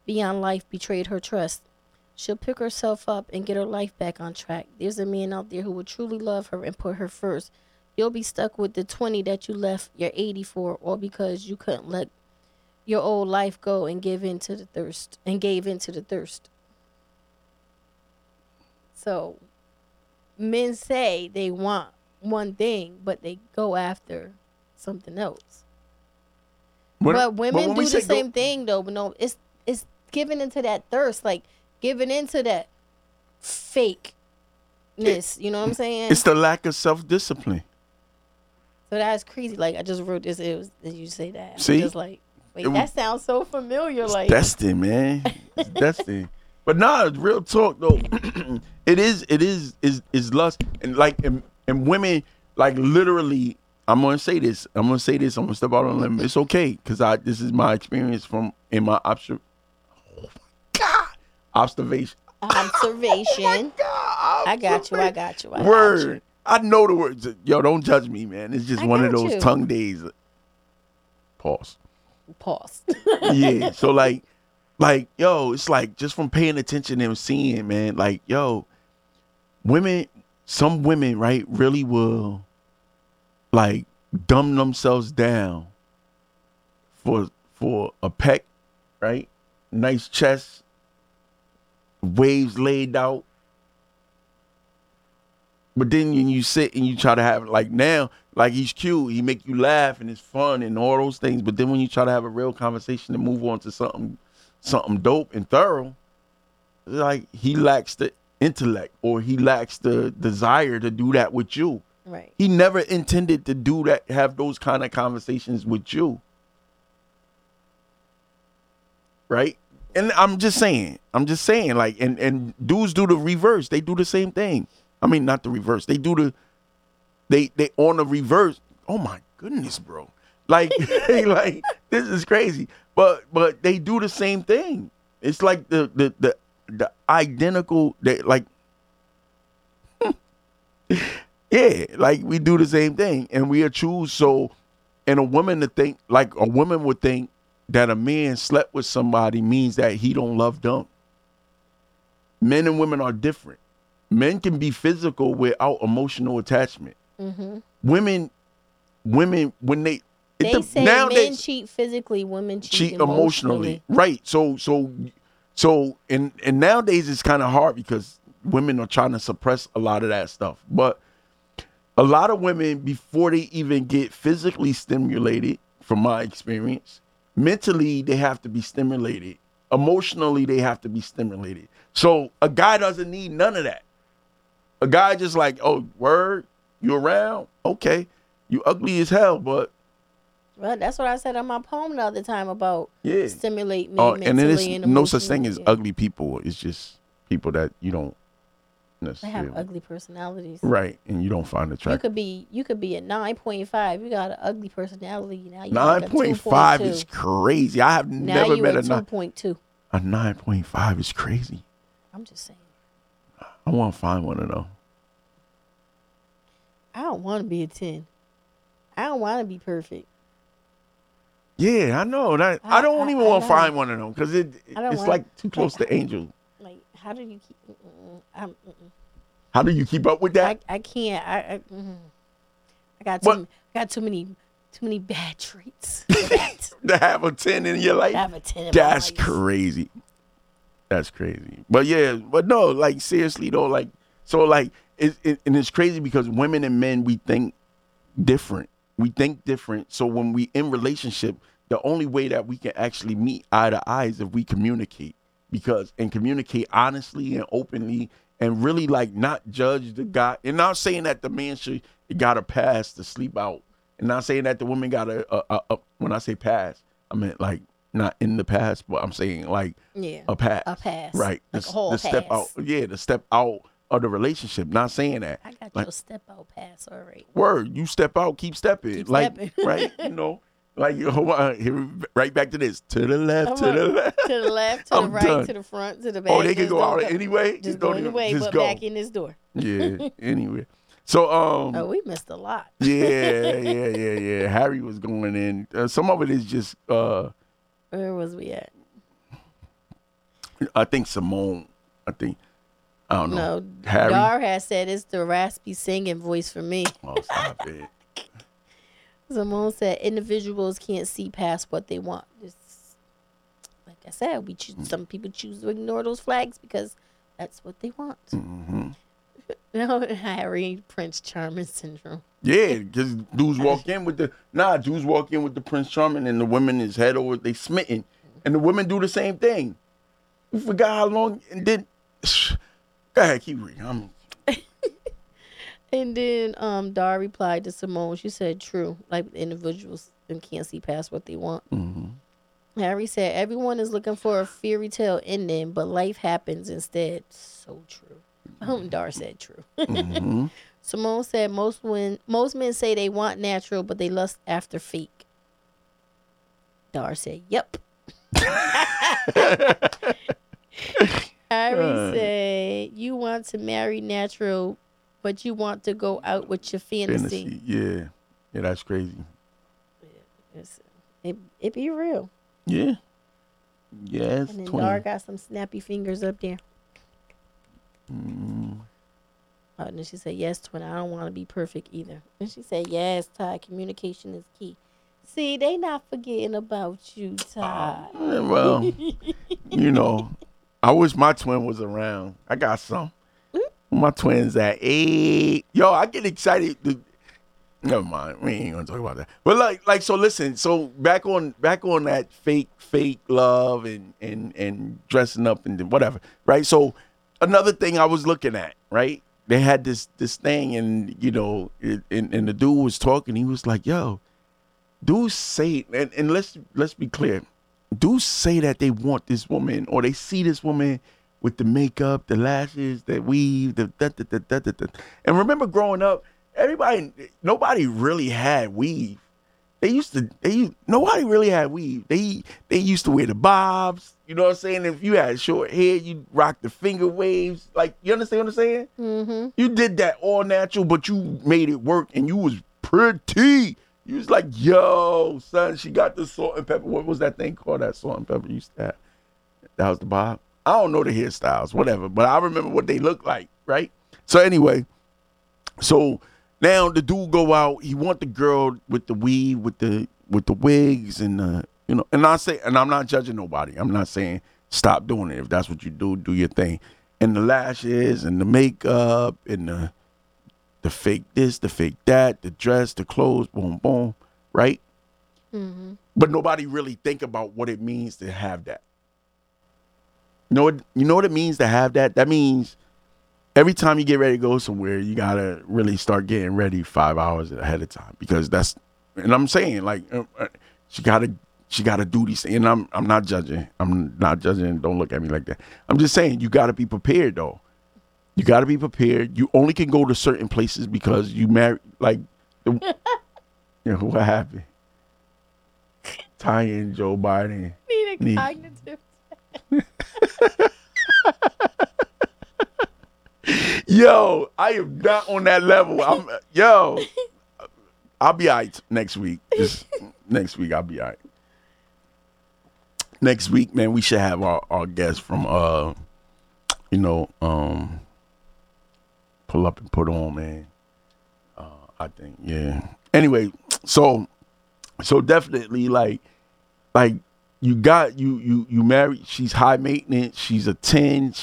beyond life betrayed her trust. She'll pick herself up and get her life back on track. There's a man out there who will truly love her and put her first. You'll be stuck with the 20 that you left your 80 for, all because you couldn't let your old life go and gave in to the thirst. So men say they want one thing, but they go after something else. But women do the same thing though. But no, it's giving into that thirst, like giving into that fakeness, you know what I'm saying? It's the lack of self-discipline. So that's crazy. Like, I just wrote this. It was, did you say that? See, I'm just like, wait, that sounds so familiar. Like, destined, man. It's destined. But nah, real talk though. It is lust, and like, and women, like, literally. I'm gonna say this. I'm gonna step out on a limb. It's okay, cause this is my experience observation. Oh God, I got you. Word. I know the words. Yo, don't judge me, man. It's just one of those tongue days. Pause. Yeah. So like, yo, it's like just from paying attention and seeing, man. Like, yo, women. Some women, right, really will like dumb themselves down for a peck, right? Nice chest, waves laid out. But then when you sit and you try to have, like, now, like, he's cute, he make you laugh and it's fun and all those things, but then when you try to have a real conversation and move on to something something dope and thorough, like he lacks the intellect or he lacks the desire to do that with you. Right. He never intended to do that, have those kind of conversations with you. Right? And I'm just saying, like, and dudes do the reverse. They do the same thing. I mean, not the reverse. They do they on the reverse. Oh my goodness, bro. Like, like this is crazy. But they do the same thing. It's like the identical, they like yeah, like we do the same thing and we are choose. So, and a woman to think, like a woman would think that a man slept with somebody means that he don't love them. Men and women are different. Men can be physical without emotional attachment. Mm-hmm. Women, when they say now men cheat physically, women cheat emotionally. Right. So, and nowadays it's kind of hard because women are trying to suppress a lot of that stuff. But a lot of women, before they even get physically stimulated, from my experience, mentally they have to be stimulated. Emotionally they have to be stimulated. So a guy doesn't need none of that. A guy just like, oh, word, you around? Okay. You ugly as hell, but. Well, that's what I said on my poem the other time about stimulate me mentally and emotionally. And there's no such thing as ugly people. It's just people that you don't necessarily. They have ugly personalities. Right, and you don't find attractive. You could be a 9.5. You got an ugly personality. Now you 9.5 is crazy. I have never met a 9.2. A 9.5 is crazy. I'm just saying. I want to find one of them. I don't want to be a 10. I don't want to be perfect. Yeah, I know. That, I don't even want to find one of them because it's like too close to angel. Like, how do you keep? How do you keep up with that? I can't. I got too many bad traits to have a 10 in your life. Have a 10 in That's my life. Crazy. That's crazy. But yeah, but no, like seriously though, like so, like and it's crazy because women and men we think different. We think different. So when we in relationship, the only way that we can actually meet eye to eye is if we communicate and communicate honestly and openly and really like not judge the guy. And not saying that the man should got a pass to sleep out and not saying that the woman got a when I say pass, I meant like not in the past, but I'm saying like a pass. Right. Like the pass. Step out. Yeah. The step out of the relationship. Not saying that I got like, your step out pass. All right. Word. You step out, keep stepping. Right. You know, like hold on, right back to this. To the left, to the left, to the right, done. To the front, to the back. Oh, they can go out anyway. Just go anyway, but go. Back in this door. Yeah. Anyway. So oh, we missed a lot. Yeah. Harry was going in. Some of it is just where was we at? I think Simone. I don't know. No, Harry. Dar has said it's the raspy singing voice for me. Oh, stop it. Simone said individuals can't see past what they want. It's, like I said, some people choose to ignore those flags because that's what they want. Mm-hmm. No, Harry, Prince Charming syndrome. Yeah, because dudes walk in with the Prince Charming and the women is head over, they smitten. And the women do the same thing. We forgot how long, and then, go ahead, keep reading. And then Dar replied to Simone. She said, true. Like, individuals can't see past what they want. Mm-hmm. Harry said, everyone is looking for a fairy tale ending, but life happens instead. So true. Dar said true. Mm-hmm. Simone said, most men say they want natural, but they lust after fake. Dar said, yep. Harry said, you want to marry natural, but you want to go out with your fantasy. Yeah. Yeah, that's crazy. Yeah, it be real. Yeah. Yeah, it's 20. And then Dar got some snappy fingers up there. Mm. Oh, and then she said, yes, twin, I don't want to be perfect either. And she said, yes, Ty, communication is key. See, they not forgetting about you, Ty. Well, you know, I wish my twin was around. I got some. My twin's at 8. Yo, I get excited. Never mind. We ain't gonna talk about that. But so listen. So back on that fake love and dressing up and whatever, right? So another thing I was looking at, right? They had this thing, and and the dude was talking. He was like, "Yo, dudes say," and let's be clear, dudes say that they want this woman or they see this woman with the makeup, the lashes, the weave, the da da da da da da. And remember, growing up, nobody really had weave. Nobody really had weave. They used to wear the bobs. You know what I'm saying? If you had short hair, you rock the finger waves. Like, you understand what I'm saying? Mm-hmm. You did that all natural, but you made it work, and you was pretty. You was like, yo, son, she got the salt and pepper. What was that thing called? That salt and pepper you used to have. That was the bob. I don't know the hairstyles, whatever, but I remember what they looked like, right? So anyway, so now the dude go out. He want the girl with the weave, with the wigs, and And I say, and I'm not judging nobody. I'm not saying stop doing it. If that's what you do, do your thing. And the lashes, and the makeup, and the fake this, the fake that, the dress, the clothes, boom, boom, right? Mm-hmm. But nobody really think about what it means to have that. You know what it means to have that? That means every time you get ready to go somewhere, you got to really start getting ready 5 hours ahead of time, because that's, and I'm saying, like, she got to do these things. And I'm not judging. I'm not judging. Don't look at me like that. I'm just saying you got to be prepared, though. You got to be prepared. You only can go to certain places because you married, like, what happened? Ty and Joe Biden. Need a cognitive test. Yo, I am not on that level. I'll be all right next week. Just next week, I'll be all right. Next week, man, we should have our guest from, Pull Up and Put On, man. I think, yeah. Anyway, so definitely, like you got you married. She's high maintenance. She's a 10.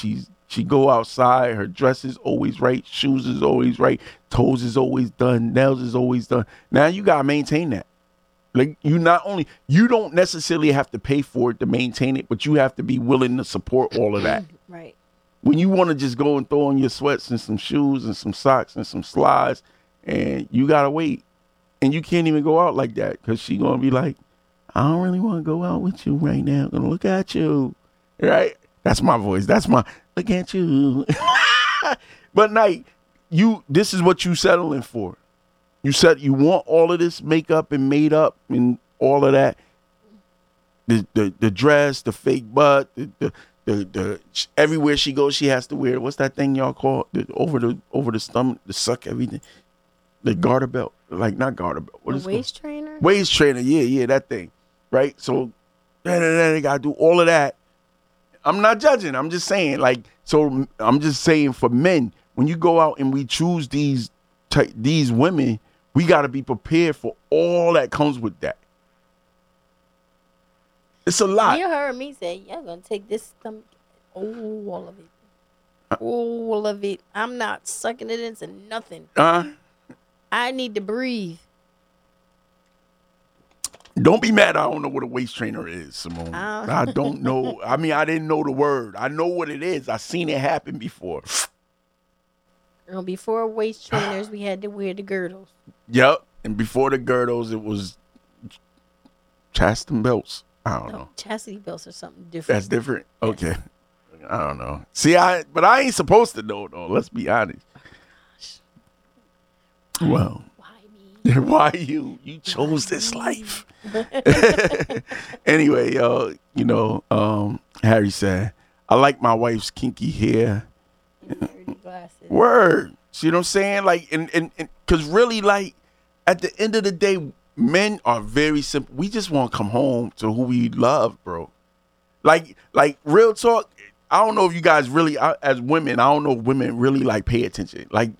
She go outside. Her dress is always right. Shoes is always right. Toes is always done. Nails is always done. Now you gotta maintain that. Like, you don't necessarily have to pay for it to maintain it, but you have to be willing to support all of that. Right. When you want to just go and throw on your sweats and some shoes and some socks and some slides, and you got to wait, and you can't even go out like that because she's going to be like, I don't really want to go out with you right now. I'm going to look at you. Right. That's my voice. That's my look at you. But like, this is what you settling for. You said you want all of this makeup and made up and all of that, the dress, the fake butt, the everywhere she goes she has to wear, what's that thing y'all call, over the stomach, the suck everything, the garter belt, like not garter belt, what is it? Waist trainer, yeah, that thing, right? So they gotta do all of that. I'm not judging. I'm just saying, like, so I'm just saying for men, when you go out and we choose these women, we got to be prepared for all that comes with that. It's a lot. You heard me say, "Y'all gonna take this stomach, all of it, all of it." I'm not sucking it into nothing. I need to breathe. Don't be mad. I don't know what a waist trainer is, Simone. I don't know. I mean, I didn't know the word. I know what it is. I seen it happen before. Before waist trainers, we had to wear the girdles. Yep. And before the girdles, it was chastity belts. I don't know. Chastity belts are something different. That's different? Okay. Yes. I don't know. See, but I ain't supposed to know, though. Let's be honest. Gosh. Well. Why me? Why you? You chose this life. Anyway, y'all, Harry said, I like my wife's kinky hair. Glasses. Word. See what I'm saying? Like, and because really, like, at the end of the day, men are very simple. We just want to come home to who we love, bro. Like real talk. I don't know if you guys really, as women, I don't know if women really like pay attention. Like,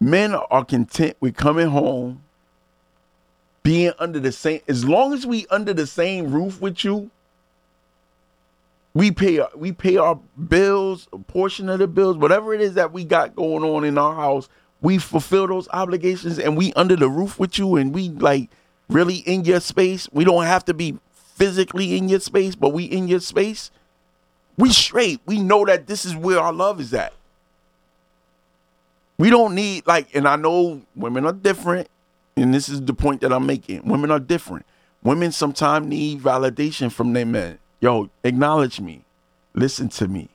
men are content with coming home, being under the same. As long as we under the same roof with you. We pay our bills, a portion of the bills, whatever it is that we got going on in our house. we fulfill those obligations and we under the roof with you and we like really in your space. We don't have to be physically in your space, but we in your space. We straight. We know that this is where our love is at. We don't need like, and I know women are different, and this is the point that I'm making. Women are different. Women sometimes need validation from their men. Yo, acknowledge me. Listen to me.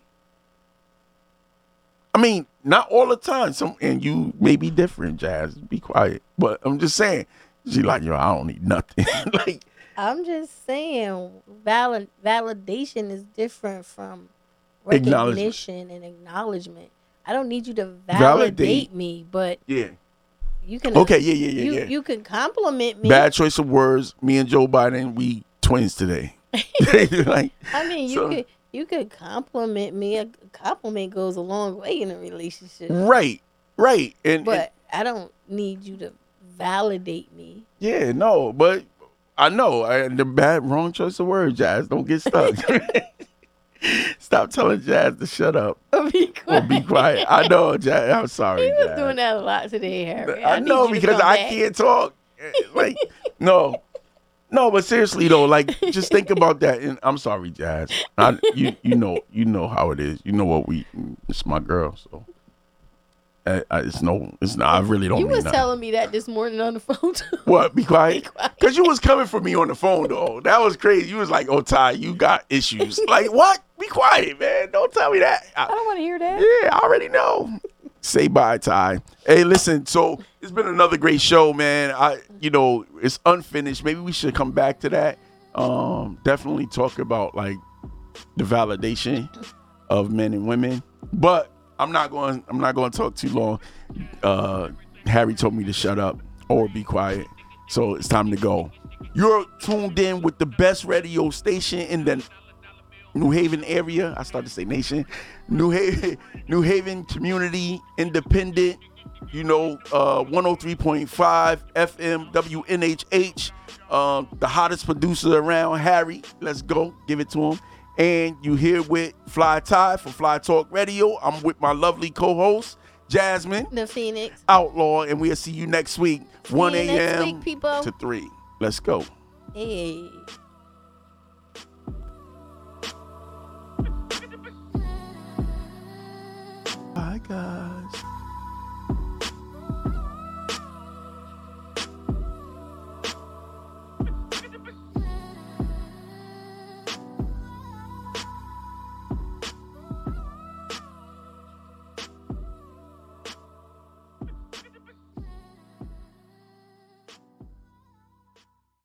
I mean, not all the time. Some, and you may be different, Jazz. Be quiet. But I'm just saying. She like, yo, I don't need nothing. Like, I'm just saying validation is different from recognition and acknowledgement. I don't need you to validate me, but yeah, you can. Okay, yeah. You can compliment me. Bad choice of words. Me and Joe Biden, we twins today. Like, I mean, you could compliment me. A compliment goes a long way in a relationship. Right. But I don't need you to validate me. Yeah, no, but I know the wrong choice of words. Jazz, don't get stuck. Stop telling Jazz to shut up. Or be quiet. I know, Jazz. I'm sorry. He was Jazz. Doing that a lot today, Harry. I know because I can't talk. Like, no. But seriously though, like, just think about that. And I'm sorry, Jazz. You know how it is. You know what we. It's my girl, so. I really don't. You was telling me that this morning on the phone too. What? Be quiet. Because you was coming for me on the phone though. That was crazy. You was like, "Oh, Ty, you got issues." Like, what? Be quiet, man. Don't tell me that. I don't want to hear that. Yeah, I already know. Say bye, Ty. Hey, listen. So it's been another great show, man. It's unfinished. Maybe we should come back to that. Definitely talk about like the validation of men and women, but. I'm not going to talk too long. Harry told me to shut up or be quiet. So it's time to go. You're tuned in with the best radio station in the New Haven area. I started to say nation. New Haven Community Independent, 103.5 FM WNHH. The hottest producer around, Harry. Let's go. Give it to him. And you here with Fly Ty for Fly Talk Radio. I'm with my lovely co-host, Jasmine. The Phoenix. Outlaw. And we'll see you next week, 1 a.m. to 3. Let's go. Hey.